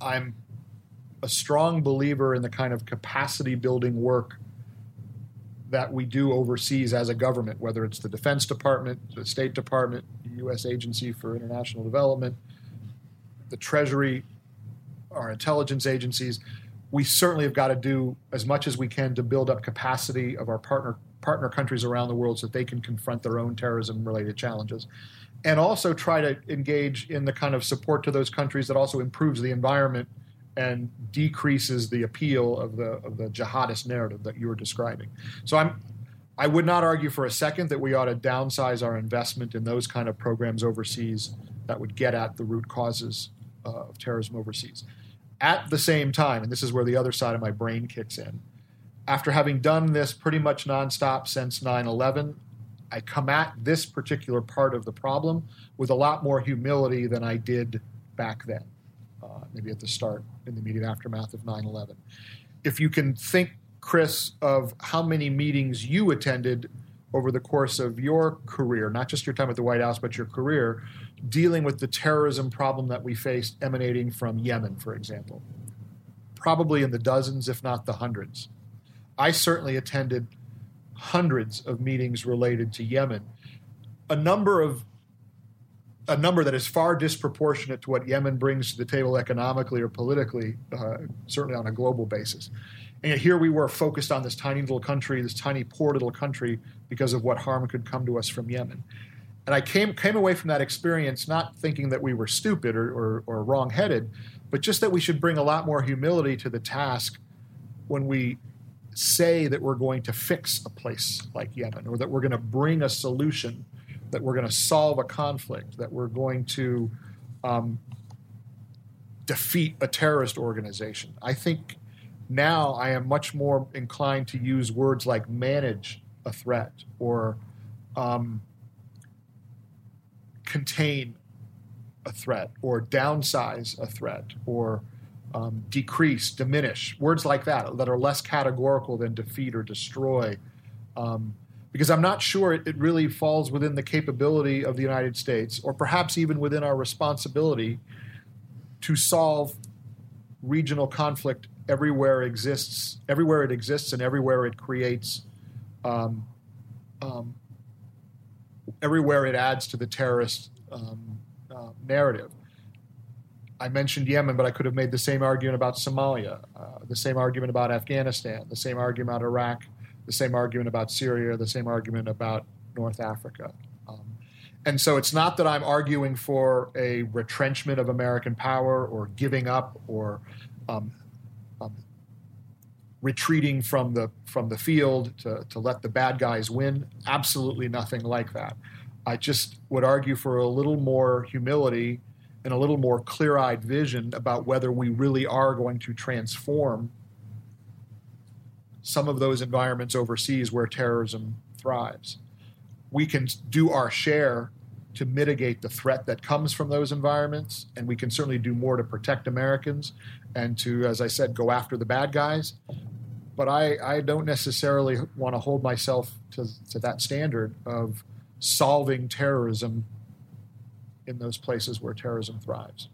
I'm a strong believer in the kind of capacity building work that we do overseas as a government, whether it's the Defense Department, the State Department, the U S Agency for International Development, the Treasury, our intelligence agencies. We certainly have got to do as much as we can to build up capacity of our partner partner countries around the world so that they can confront their own terrorism-related challenges, and also try to engage in the kind of support to those countries that also improves the environment and decreases the appeal of the of the jihadist narrative that you were describing. So I'm, I would not argue for a second that we ought to downsize our investment in those kind of programs overseas that would get at the root causes uh, of terrorism overseas. At the same time, and this is where the other side of my brain kicks in, after having done this pretty much nonstop since nine eleven, I come at this particular part of the problem with a lot more humility than I did back then, uh, maybe at the start, in the immediate aftermath of nine eleven. If you can think, Chris, of how many meetings you attended over the course of your career, not just your time at the White House, but your career, dealing with the terrorism problem that we faced emanating from Yemen, for example, probably in the dozens, if not the hundreds. I certainly attended hundreds of meetings related to Yemen, a number of a number that is far disproportionate to what Yemen brings to the table economically or politically, uh, certainly on a global basis. And yet here we were focused on this tiny little country, this tiny poor little country, because of what harm could come to us from Yemen. And I came came away from that experience not thinking that we were stupid or, or, or wrong-headed, but just that we should bring a lot more humility to the task when we say that we're going to fix a place like Yemen, or that we're going to bring a solution, that we're going to solve a conflict, that we're going to um, defeat a terrorist organization. I think now I am much more inclined to use words like manage a threat or um, contain a threat or downsize a threat or Um, decrease, diminish, words like that, that are less categorical than defeat or destroy. Um, because I'm not sure it, it really falls within the capability of the United States, or perhaps even within our responsibility, to solve regional conflict everywhere exists, everywhere it exists and everywhere it creates, um, um, everywhere it adds to the terrorist um, uh, narrative. I mentioned Yemen, but I could have made the same argument about Somalia, uh, the same argument about Afghanistan, the same argument about Iraq, the same argument about Syria, the same argument about North Africa. Um, and so it's not that I'm arguing for a retrenchment of American power or giving up or um, um, retreating from the from the field to, to let the bad guys win. Absolutely nothing like that. I just would argue for a little more humility and a little more clear-eyed vision about whether we really are going to transform some of those environments overseas where terrorism thrives. We can do our share to mitigate the threat that comes from those environments, and we can certainly do more to protect Americans and to, as I said, go after the bad guys. But I, I don't necessarily want to hold myself to, to that standard of solving terrorism in those places where terrorism thrives.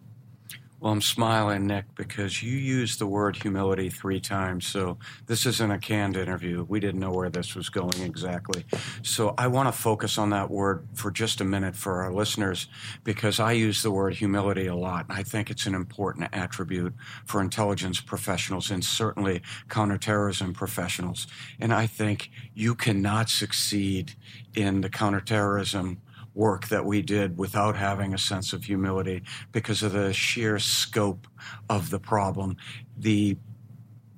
Well, I'm smiling, Nick, because you used the word humility three times. So this isn't a canned interview. We didn't know where this was going exactly. So I want to focus on that word for just a minute for our listeners, because I use the word humility a lot. And I think it's an important attribute for intelligence professionals and certainly counterterrorism professionals. And I think you cannot succeed in the counterterrorism work that we did without having a sense of humility because of the sheer scope of the problem, the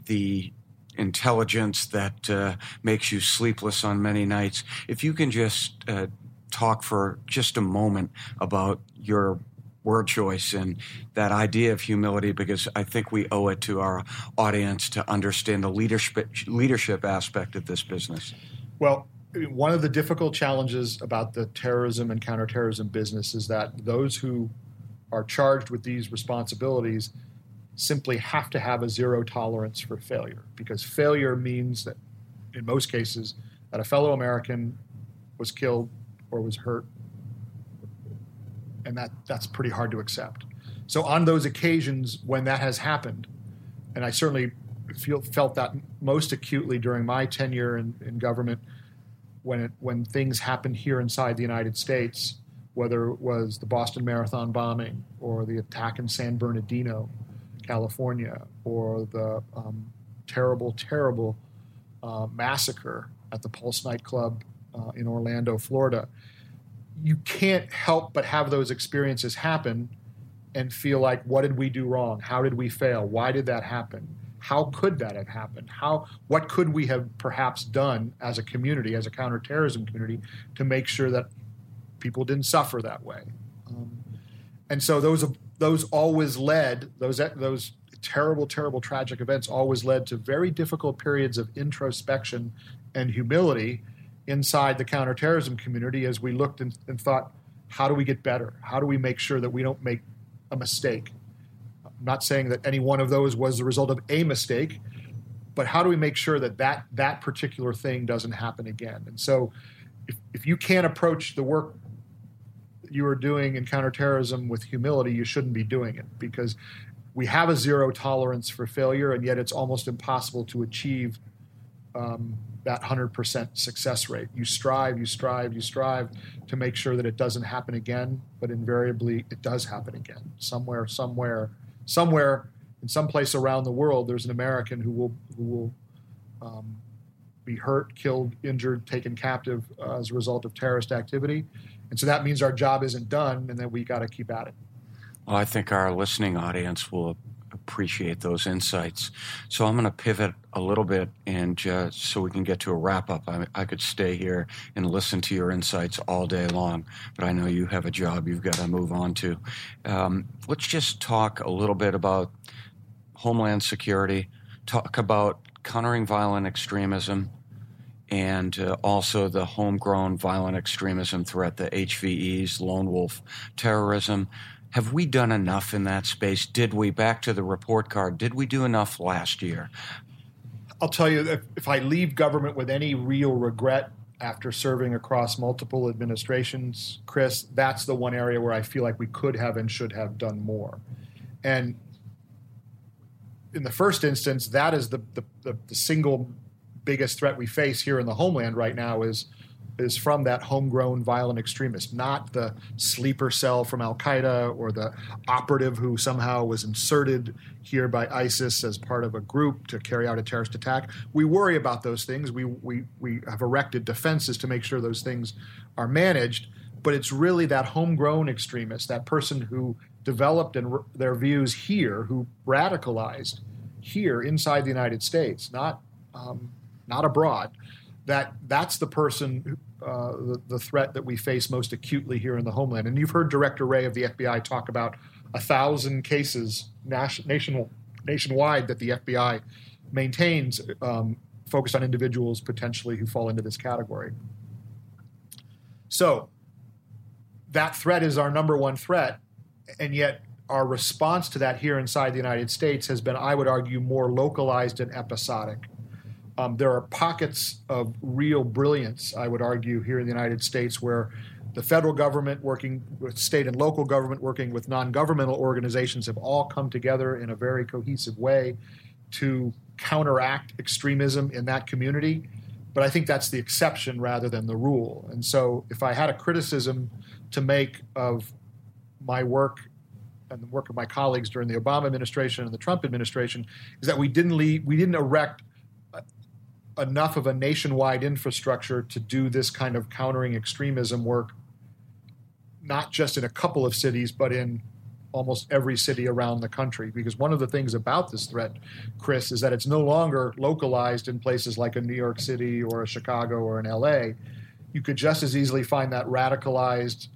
the intelligence that uh, makes you sleepless on many nights. If you can just uh, talk for just a moment about your word choice and that idea of humility, because I think we owe it to our audience to understand the leadership leadership aspect of this business. Well, one of the difficult challenges about the terrorism and counterterrorism business is that those who are charged with these responsibilities simply have to have a zero tolerance for failure, because failure means that in most cases that a fellow American was killed or was hurt, and that, that's pretty hard to accept. So on those occasions when that has happened, and I certainly feel, felt that most acutely during my tenure in, in government, when it, when things happened here inside the United States, whether it was the Boston Marathon bombing or the attack in San Bernardino, California, or the um, terrible, terrible uh, massacre at the Pulse nightclub uh, in Orlando, Florida. You can't help but have those experiences happen and feel like, what did we do wrong? How did we fail? Why did that happen? How could that have happened? How, what could we have perhaps done as a community, as a counterterrorism community, to make sure that people didn't suffer that way? Um, and so those those always led, those those terrible, terrible, tragic events always led to very difficult periods of introspection and humility inside the counterterrorism community as we looked and, and thought, how do we get better? How do we make sure that we don't make a mistake? I'm not saying that any one of those was the result of a mistake, but how do we make sure that that, that particular thing doesn't happen again? And so if, if you can't approach the work that you are doing in counterterrorism with humility, you shouldn't be doing it, because we have a zero tolerance for failure, and yet it's almost impossible to achieve um, that one hundred percent success rate. You strive, you strive, you strive to make sure that it doesn't happen again, but invariably it does happen again. Somewhere, somewhere, somewhere, in some place around the world, there's an American who will who will um, be hurt, killed, injured, taken captive uh, as a result of terrorist activity. And so that means our job isn't done and that we got to keep at it. Well, I think our listening audience will appreciate those insights. So I'm going to pivot a little bit, and just so we can get to a wrap-up. I, I could stay here and listen to your insights all day long, but I know you have a job you've got to move on to. Um, let's just talk a little bit about homeland security, talk about countering violent extremism, and uh, also the homegrown violent extremism threat, the H V Es, lone wolf terrorism. Have we done enough in that space? Did we, back to the report card, did we do enough last year? I'll tell you, if, if I leave government with any real regret after serving across multiple administrations, Chris, that's the one area where I feel like we could have and should have done more. And in the first instance, that is the the, the, the single biggest threat we face here in the homeland right now is is from that homegrown violent extremist, not the sleeper cell from al-Qaeda or the operative who somehow was inserted here by ISIS as part of a group to carry out a terrorist attack. We worry about those things. We we we have erected defenses to make sure those things are managed, but it's really that homegrown extremist, that person who developed and re- their views here, who radicalized here inside the United States, not um, not abroad. That that's the person, uh, the, the threat that we face most acutely here in the homeland. And you've heard Director Ray of the F B I talk about a thousand cases nation, national, nationwide that the F B I maintains um, focused on individuals potentially who fall into this category. So that threat is our number one threat, and yet our response to that here inside the United States has been, I would argue, more localized and episodic. Um, there are pockets of real brilliance, I would argue, here in the United States where the federal government working with state and local government working with non-governmental organizations have all come together in a very cohesive way to counteract extremism in that community. But I think that's the exception rather than the rule. And so if I had a criticism to make of my work and the work of my colleagues during the Obama administration and the Trump administration is that we didn't lead, we didn't erect enough of a nationwide infrastructure to do this kind of countering extremism work, not just in a couple of cities, but in almost every city around the country. Because one of the things about this threat, Chris, is that it's no longer localized in places like a New York City or a Chicago or an L A. You could just as easily find that radicalized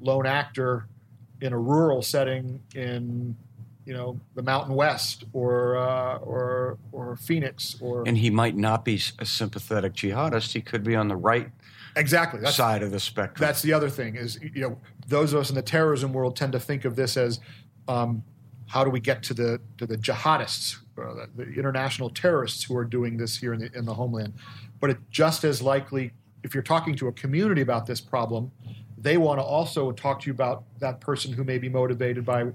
lone actor in a rural setting in, you know, the Mountain West or uh, or or Phoenix, or and he might not be a sympathetic jihadist. He could be on the right exactly that's, side of the spectrum. That's the other thing is, you know, those of us in the terrorism world tend to think of this as um, how do we get to the to the jihadists, or the, the international terrorists who are doing this here in the in the homeland. But it just as likely, if you're talking to a community about this problem, they want to also talk to you about that person who may be motivated by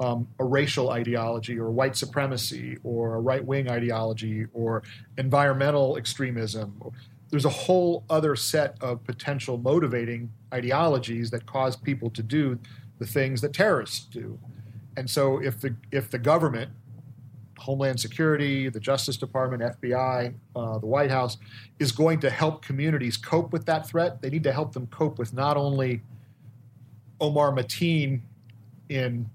um, a racial ideology or white supremacy or a right-wing ideology or environmental extremism. There's a whole other set of potential motivating ideologies that cause people to do the things that terrorists do. And so if the if the government, Homeland Security, the Justice Department, F B I, uh, the White House, is going to help communities cope with that threat, they need to help them cope with not only Omar Mateen in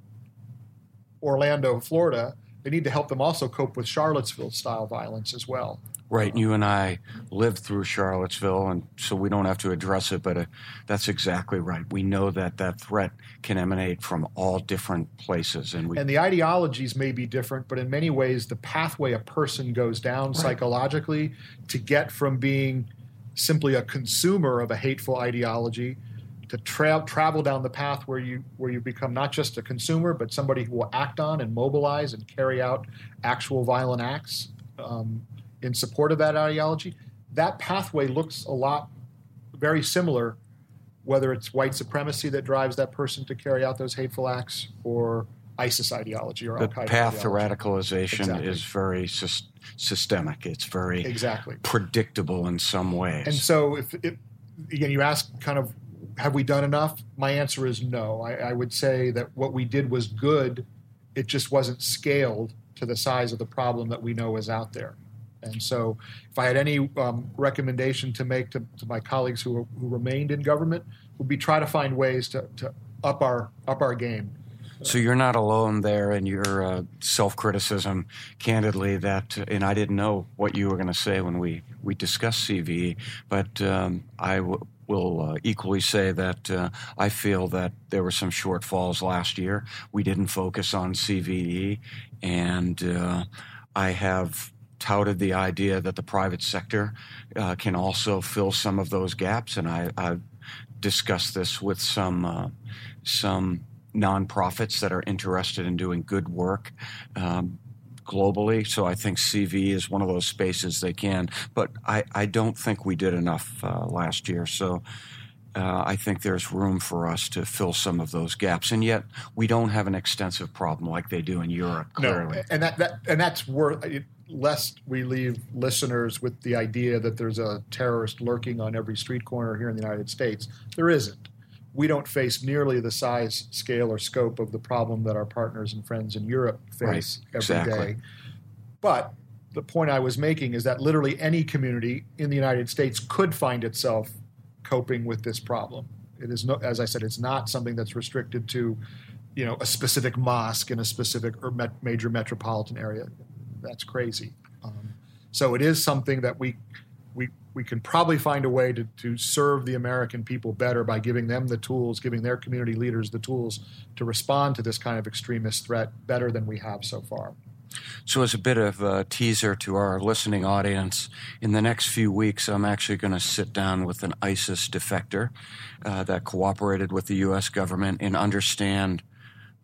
Orlando, Florida, they need to help them also cope with Charlottesville-style violence as well. Right, and you and I lived through Charlottesville, and so we don't have to address it, but uh, that's exactly right. We know that that threat can emanate from all different places. And we and the ideologies may be different, but in many ways the pathway a person goes down right. psychologically to get from being simply a consumer of a hateful ideology to tra- travel down the path where you where you become not just a consumer, but somebody who will act on and mobilize and carry out actual violent acts um in support of that ideology. That pathway looks a lot very similar, whether it's white supremacy that drives that person to carry out those hateful acts or ISIS ideology or Al-Qaeda. The path ideology. to radicalization exactly. is very sy- systemic. It's very exactly. predictable in some ways. And so, if it, again, you ask kind of, have we done enough? My answer is no. I, I would say that what we did was good. It just wasn't scaled to the size of the problem that we know is out there. And so if I had any um, recommendation to make to, to my colleagues who, who remained in government, would be try to find ways to, to up our up our game. So you're not alone there in your uh, self-criticism, candidly, that – and I didn't know what you were going to say when we, we discussed C V E, but um, I w- will uh, equally say that uh, I feel that there were some shortfalls last year. We didn't focus on C V E, and uh, I have – touted the idea that the private sector uh, can also fill some of those gaps, and I, I've discussed this with some uh, some nonprofits that are interested in doing good work um, globally. So I think C V E is one of those spaces they can. But I, I don't think we did enough uh, last year. So. Uh, I think there's room for us to fill some of those gaps, and yet we don't have an extensive problem like they do in Europe. Clearly, no, and that, that and that's worth. Lest we leave listeners with the idea that there's a terrorist lurking on every street corner here in the United States, there isn't. We don't face nearly the size, scale, or scope of the problem that our partners and friends in Europe face right, every exactly. day. But the point I was making is that literally any community in the United States could find itself coping with this problem. It is, no, as I said, it's not something that's restricted to, you know, a specific mosque in a specific or met, major metropolitan area. That's crazy. Um, so it is something that we we we can probably find a way to, to serve the American people better by giving them the tools, giving their community leaders the tools to respond to this kind of extremist threat better than we have so far. So as a bit of a teaser to our listening audience, in the next few weeks, I'm actually going to sit down with an ISIS defector uh, that cooperated with the U S government and understand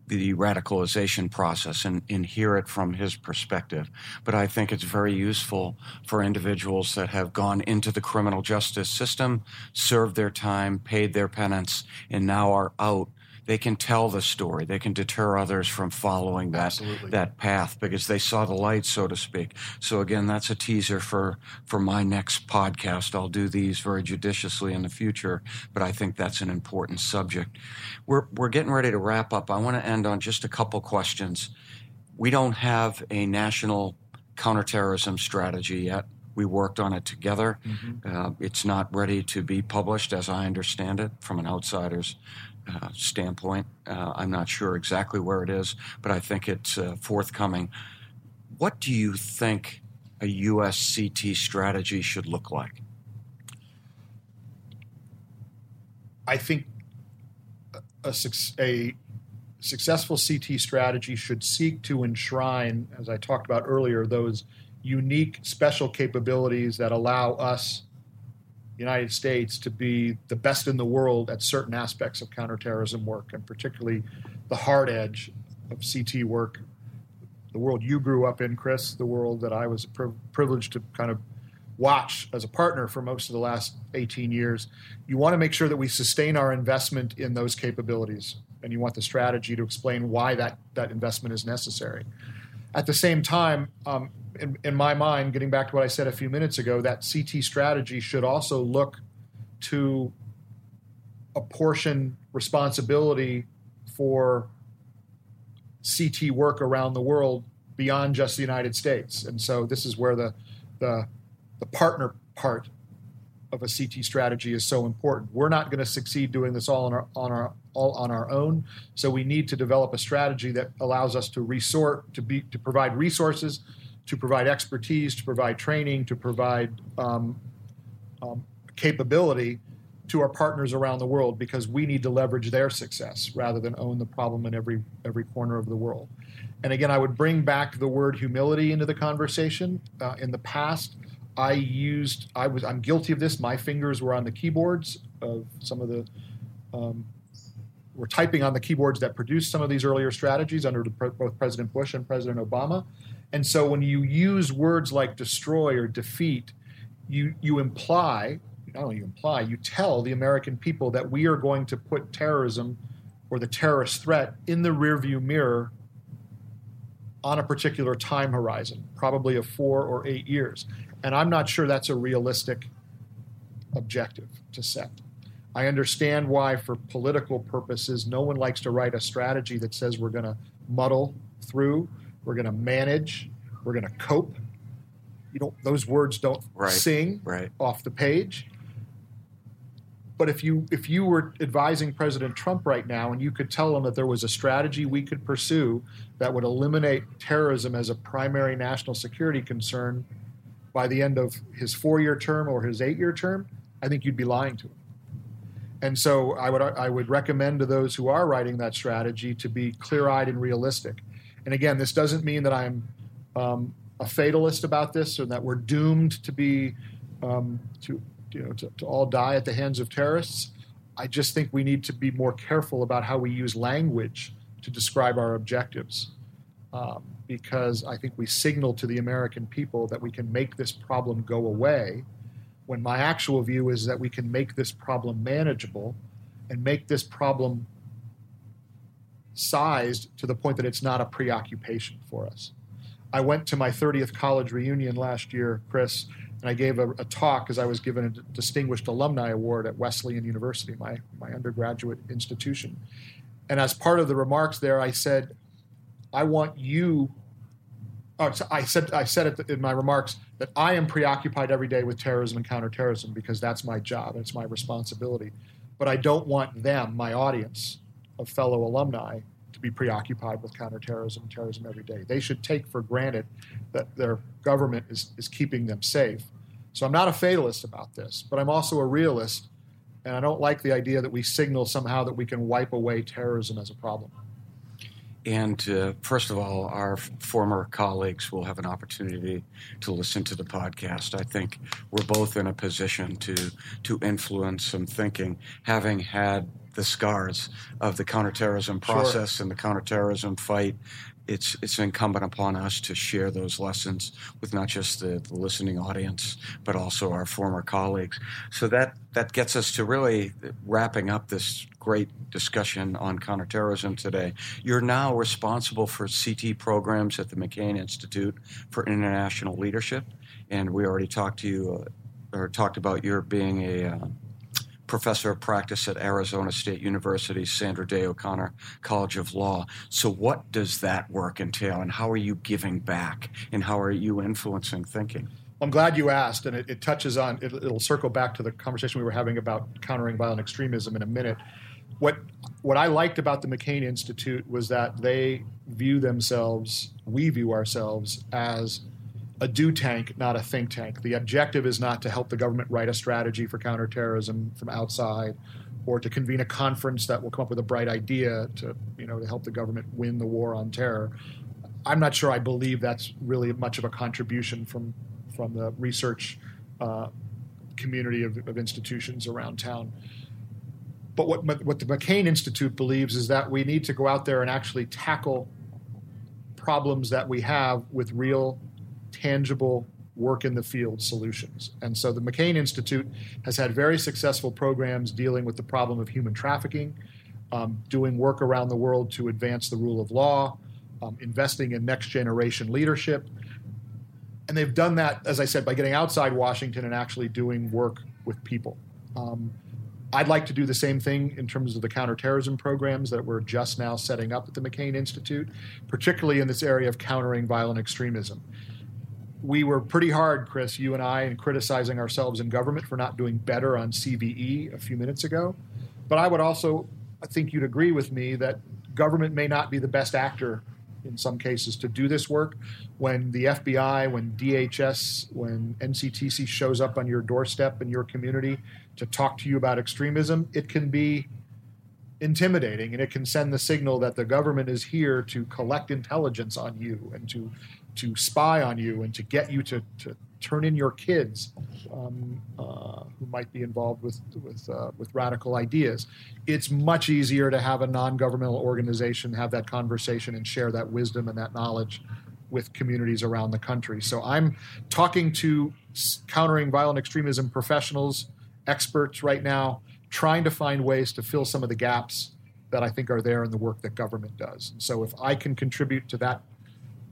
the radicalization process and, and hear it from his perspective. But I think it's very useful for individuals that have gone into the criminal justice system, served their time, paid their penance, and now are out. They can tell the story. They can deter others from following that Absolutely. that path because they saw the light, so to speak. So again, that's a teaser for, for my next podcast. I'll do these very judiciously in the future, but I think that's an important subject. We're we're getting ready to wrap up. I want to end on just a couple questions. We don't have a national counterterrorism strategy yet. We worked on it together. Mm-hmm. Uh, it's not ready to be published, as I understand it, from an outsider's Uh, standpoint. Uh, I'm not sure exactly where it is, but I think it's uh, forthcoming. What do you think a U S C T strategy should look like? I think a, a, a successful C T strategy should seek to enshrine, as I talked about earlier, those unique special capabilities that allow us, the United States, to be the best in the world at certain aspects of counterterrorism work, and particularly the hard edge of C T work, the world you grew up in, Chris, the world that I was pri- privileged to kind of watch as a partner for most of the last eighteen years. You want to make sure that we sustain our investment in those capabilities, and you want the strategy to explain why that, that investment is necessary. At the same time, um, in, in my mind, getting back to what I said a few minutes ago, that C T strategy should also look to apportion responsibility for C T work around the world beyond just the United States. And so this is where the the, the partner part of a C T strategy is so important. We're not going to succeed doing this all on our on our all on our own. So we need to develop a strategy that allows us to resort to be to provide resources, to provide expertise, to provide training, to provide um, um, capability to our partners around the world, because we need to leverage their success rather than own the problem in every every corner of the world. And again, I would bring back the word humility into the conversation. Uh, in the past, I used I was I'm guilty of this. My fingers were on the keyboards of some of the um, were typing on the keyboards that produced some of these earlier strategies under the, both President Bush and President Obama. And so when you use words like destroy or defeat, you you imply. Not only you imply, you tell the American people that we are going to put terrorism or the terrorist threat in the rearview mirror on a particular time horizon, probably of four or eight years. And I'm not sure that's a realistic objective to set. I understand why, for political purposes, no one likes to write a strategy that says we're going to muddle through, we're going to manage, we're going to cope. You don't; those words don't right, sing right. off the page. But if you if you were advising President Trump right now and you could tell him that there was a strategy we could pursue that would eliminate terrorism as a primary national security concern by the end of his four-year term or his eight-year term, I think you'd be lying to him. And so I would I would recommend to those who are writing that strategy to be clear-eyed and realistic. And again, this doesn't mean that I'm um, a fatalist about this, or that we're doomed to be um, to. You know, to, to all die at the hands of terrorists. I just think we need to be more careful about how we use language to describe our objectives, um, because I think we signal to the American people that we can make this problem go away, when my actual view is that we can make this problem manageable and make this problem sized to the point that it's not a preoccupation for us. I went to my thirtieth college reunion last year, Chris, and I gave a, a talk, as I was given a D- Distinguished Alumni Award at Wesleyan University, my, my undergraduate institution. And as part of the remarks there, I said, I want you oh, – I said I said it in my remarks that I am preoccupied every day with terrorism and counterterrorism, because that's my job and it's my responsibility. But I don't want them, my audience of fellow alumni, to be preoccupied with counterterrorism and terrorism every day. They should take for granted that their government is, is keeping them safe. So I'm not a fatalist about this, but I'm also a realist, and I don't like the idea that we signal somehow that we can wipe away terrorism as a problem. And uh, first of all, our former colleagues will have an opportunity to listen to the podcast. I think we're both in a position to to influence some thinking, having had the scars of the counterterrorism process sure. and the counterterrorism fight. It's it's incumbent upon us to share those lessons with not just the, the listening audience, but also our former colleagues. So that, that gets us to really wrapping up this great discussion on counterterrorism today. You're now responsible for C T programs at the McCain Institute for International Leadership, and we already talked to you uh, or talked about your being a uh, professor of practice at Arizona State University, Sandra Day O'Connor College of Law. So what does that work entail, and how are you giving back, and how are you influencing thinking? I'm glad you asked, and it, it touches on, it, it'll circle back to the conversation we were having about countering violent extremism in a minute. What what I liked about the McCain Institute was that they view themselves, we view ourselves as a do tank, not a think tank. The objective is not to help the government write a strategy for counterterrorism from outside or to convene a conference that will come up with a bright idea to, you know, to help the government win the war on terror. I'm not sure I believe that's really much of a contribution from from the research uh, community of, of institutions around town. But what what the McCain Institute believes is that we need to go out there and actually tackle problems that we have with real, tangible, work-in-the-field solutions. And so the McCain Institute has had very successful programs dealing with the problem of human trafficking, um, doing work around the world to advance the rule of law, um, investing in next-generation leadership. And they've done that, as I said, by getting outside Washington and actually doing work with people. Um, I'd like to do the same thing in terms of the counterterrorism programs that we're just now setting up at the McCain Institute, particularly in this area of countering violent extremism. We were pretty hard, Chris, you and I, in criticizing ourselves in government for not doing better on C V E a few minutes ago. But I would also, I think you'd agree with me, that government may not be the best actor in some cases to do this work. When the F B I, when D H S, when N C T C shows up on your doorstep in your community to talk to you about extremism, it can be intimidating, and it can send the signal that the government is here to collect intelligence on you and to to spy on you and to get you to, to turn in your kids um, uh, who might be involved with with, uh, with radical ideas. It's much easier to have a non-governmental organization have that conversation and share that wisdom and that knowledge with communities around the country. So I'm talking to countering violent extremism professionals, experts right now, trying to find ways to fill some of the gaps that I think are there in the work that government does. And so if I can contribute to that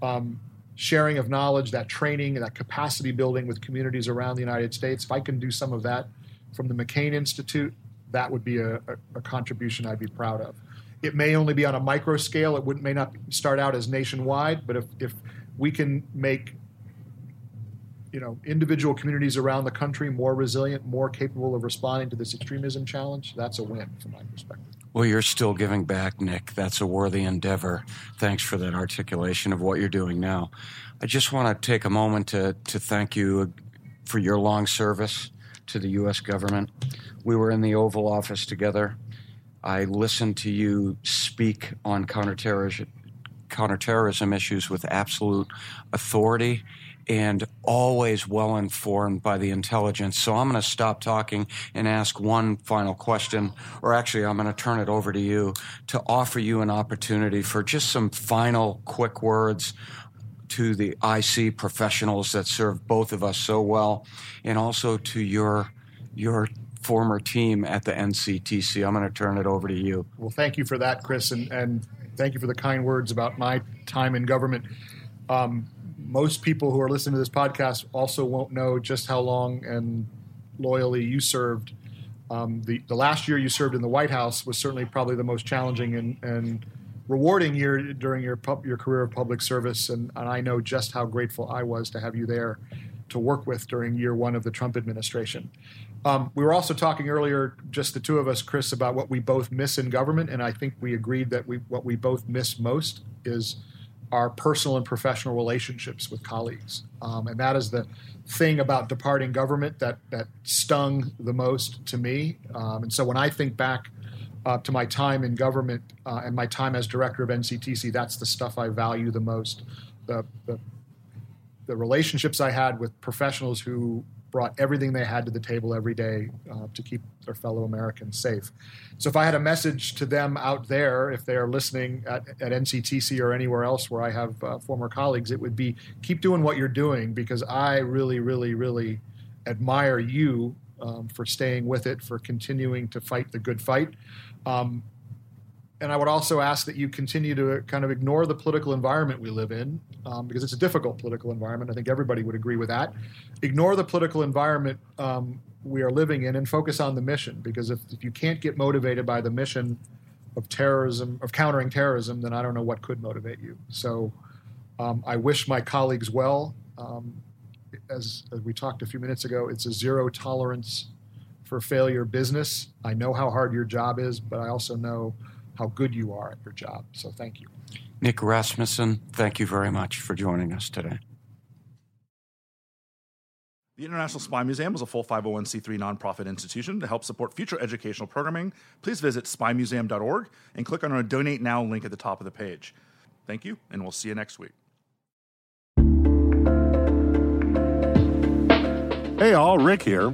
um, sharing of knowledge, that training, and that capacity building with communities around the United States, if I can do some of that from the McCain Institute, that would be a, a, a contribution I'd be proud of. It may only be on a micro scale. It would, may not start out as nationwide, but if, if we can make you know, individual communities around the country more resilient, more capable of responding to this extremism challenge, that's a win from my perspective. Well, you're still giving back, Nick. That's a worthy endeavor. Thanks for that articulation of what you're doing now. I just want to take a moment to, to thank you for your long service to the U S government. We were in the Oval Office together. I listened to you speak on counterterrorism, counterterrorism issues with absolute authority and always well-informed by the intelligence. So I'm going to stop talking and ask one final question, or actually I'm going to turn it over to you to offer you an opportunity for just some final quick words to the I C professionals that serve both of us so well, and also to your your former team at the N C T C. I'm going to turn it over to you. Well, thank you for that, Chris, and, and thank you for the kind words about my time in government. Um, Most people who are listening to this podcast also won't know just how long and loyally you served. Um, the, the last year you served in the White House was certainly probably the most challenging and, and rewarding year during your pub, your career of public service, and, and I know just how grateful I was to have you there to work with during year one of the Trump administration. Um, we were also talking earlier, just the two of us, Chris, about what we both miss in government, and I think we agreed that we what we both miss most is our personal and professional relationships with colleagues. Um, and that is the thing about departing government that, that stung the most to me. Um, and so when I think back uh, to my time in government uh, and my time as director of N C T C, that's the stuff I value the most. The, the, the relationships I had with professionals who brought everything they had to the table every day uh, to keep their fellow Americans safe. So if I had a message to them out there, if they are listening at, at N C T C or anywhere else where I have uh, former colleagues, it would be keep doing what you're doing, because I really, really, really admire you um, for staying with it, for continuing to fight the good fight. Um, and I would also ask that you continue to kind of ignore the political environment we live in, um, because it's a difficult political environment. I think everybody would agree with that. Ignore the political environment um, we are living in and focus on the mission, because if, if you can't get motivated by the mission of terrorism, of countering terrorism, then I don't know what could motivate you. So um, I wish my colleagues well. Um, as, as we talked a few minutes ago, it's a zero tolerance for failure business. I know how hard your job is, but I also know how good you are at your job. So thank you. Nick Rasmussen, thank you very much for joining us today. The International Spy Museum is a full five oh one c three nonprofit institution to help support future educational programming. Please visit spy museum dot org and click on our Donate Now link at the top of the page. Thank you, and we'll see you next week. Hey all, Rick here.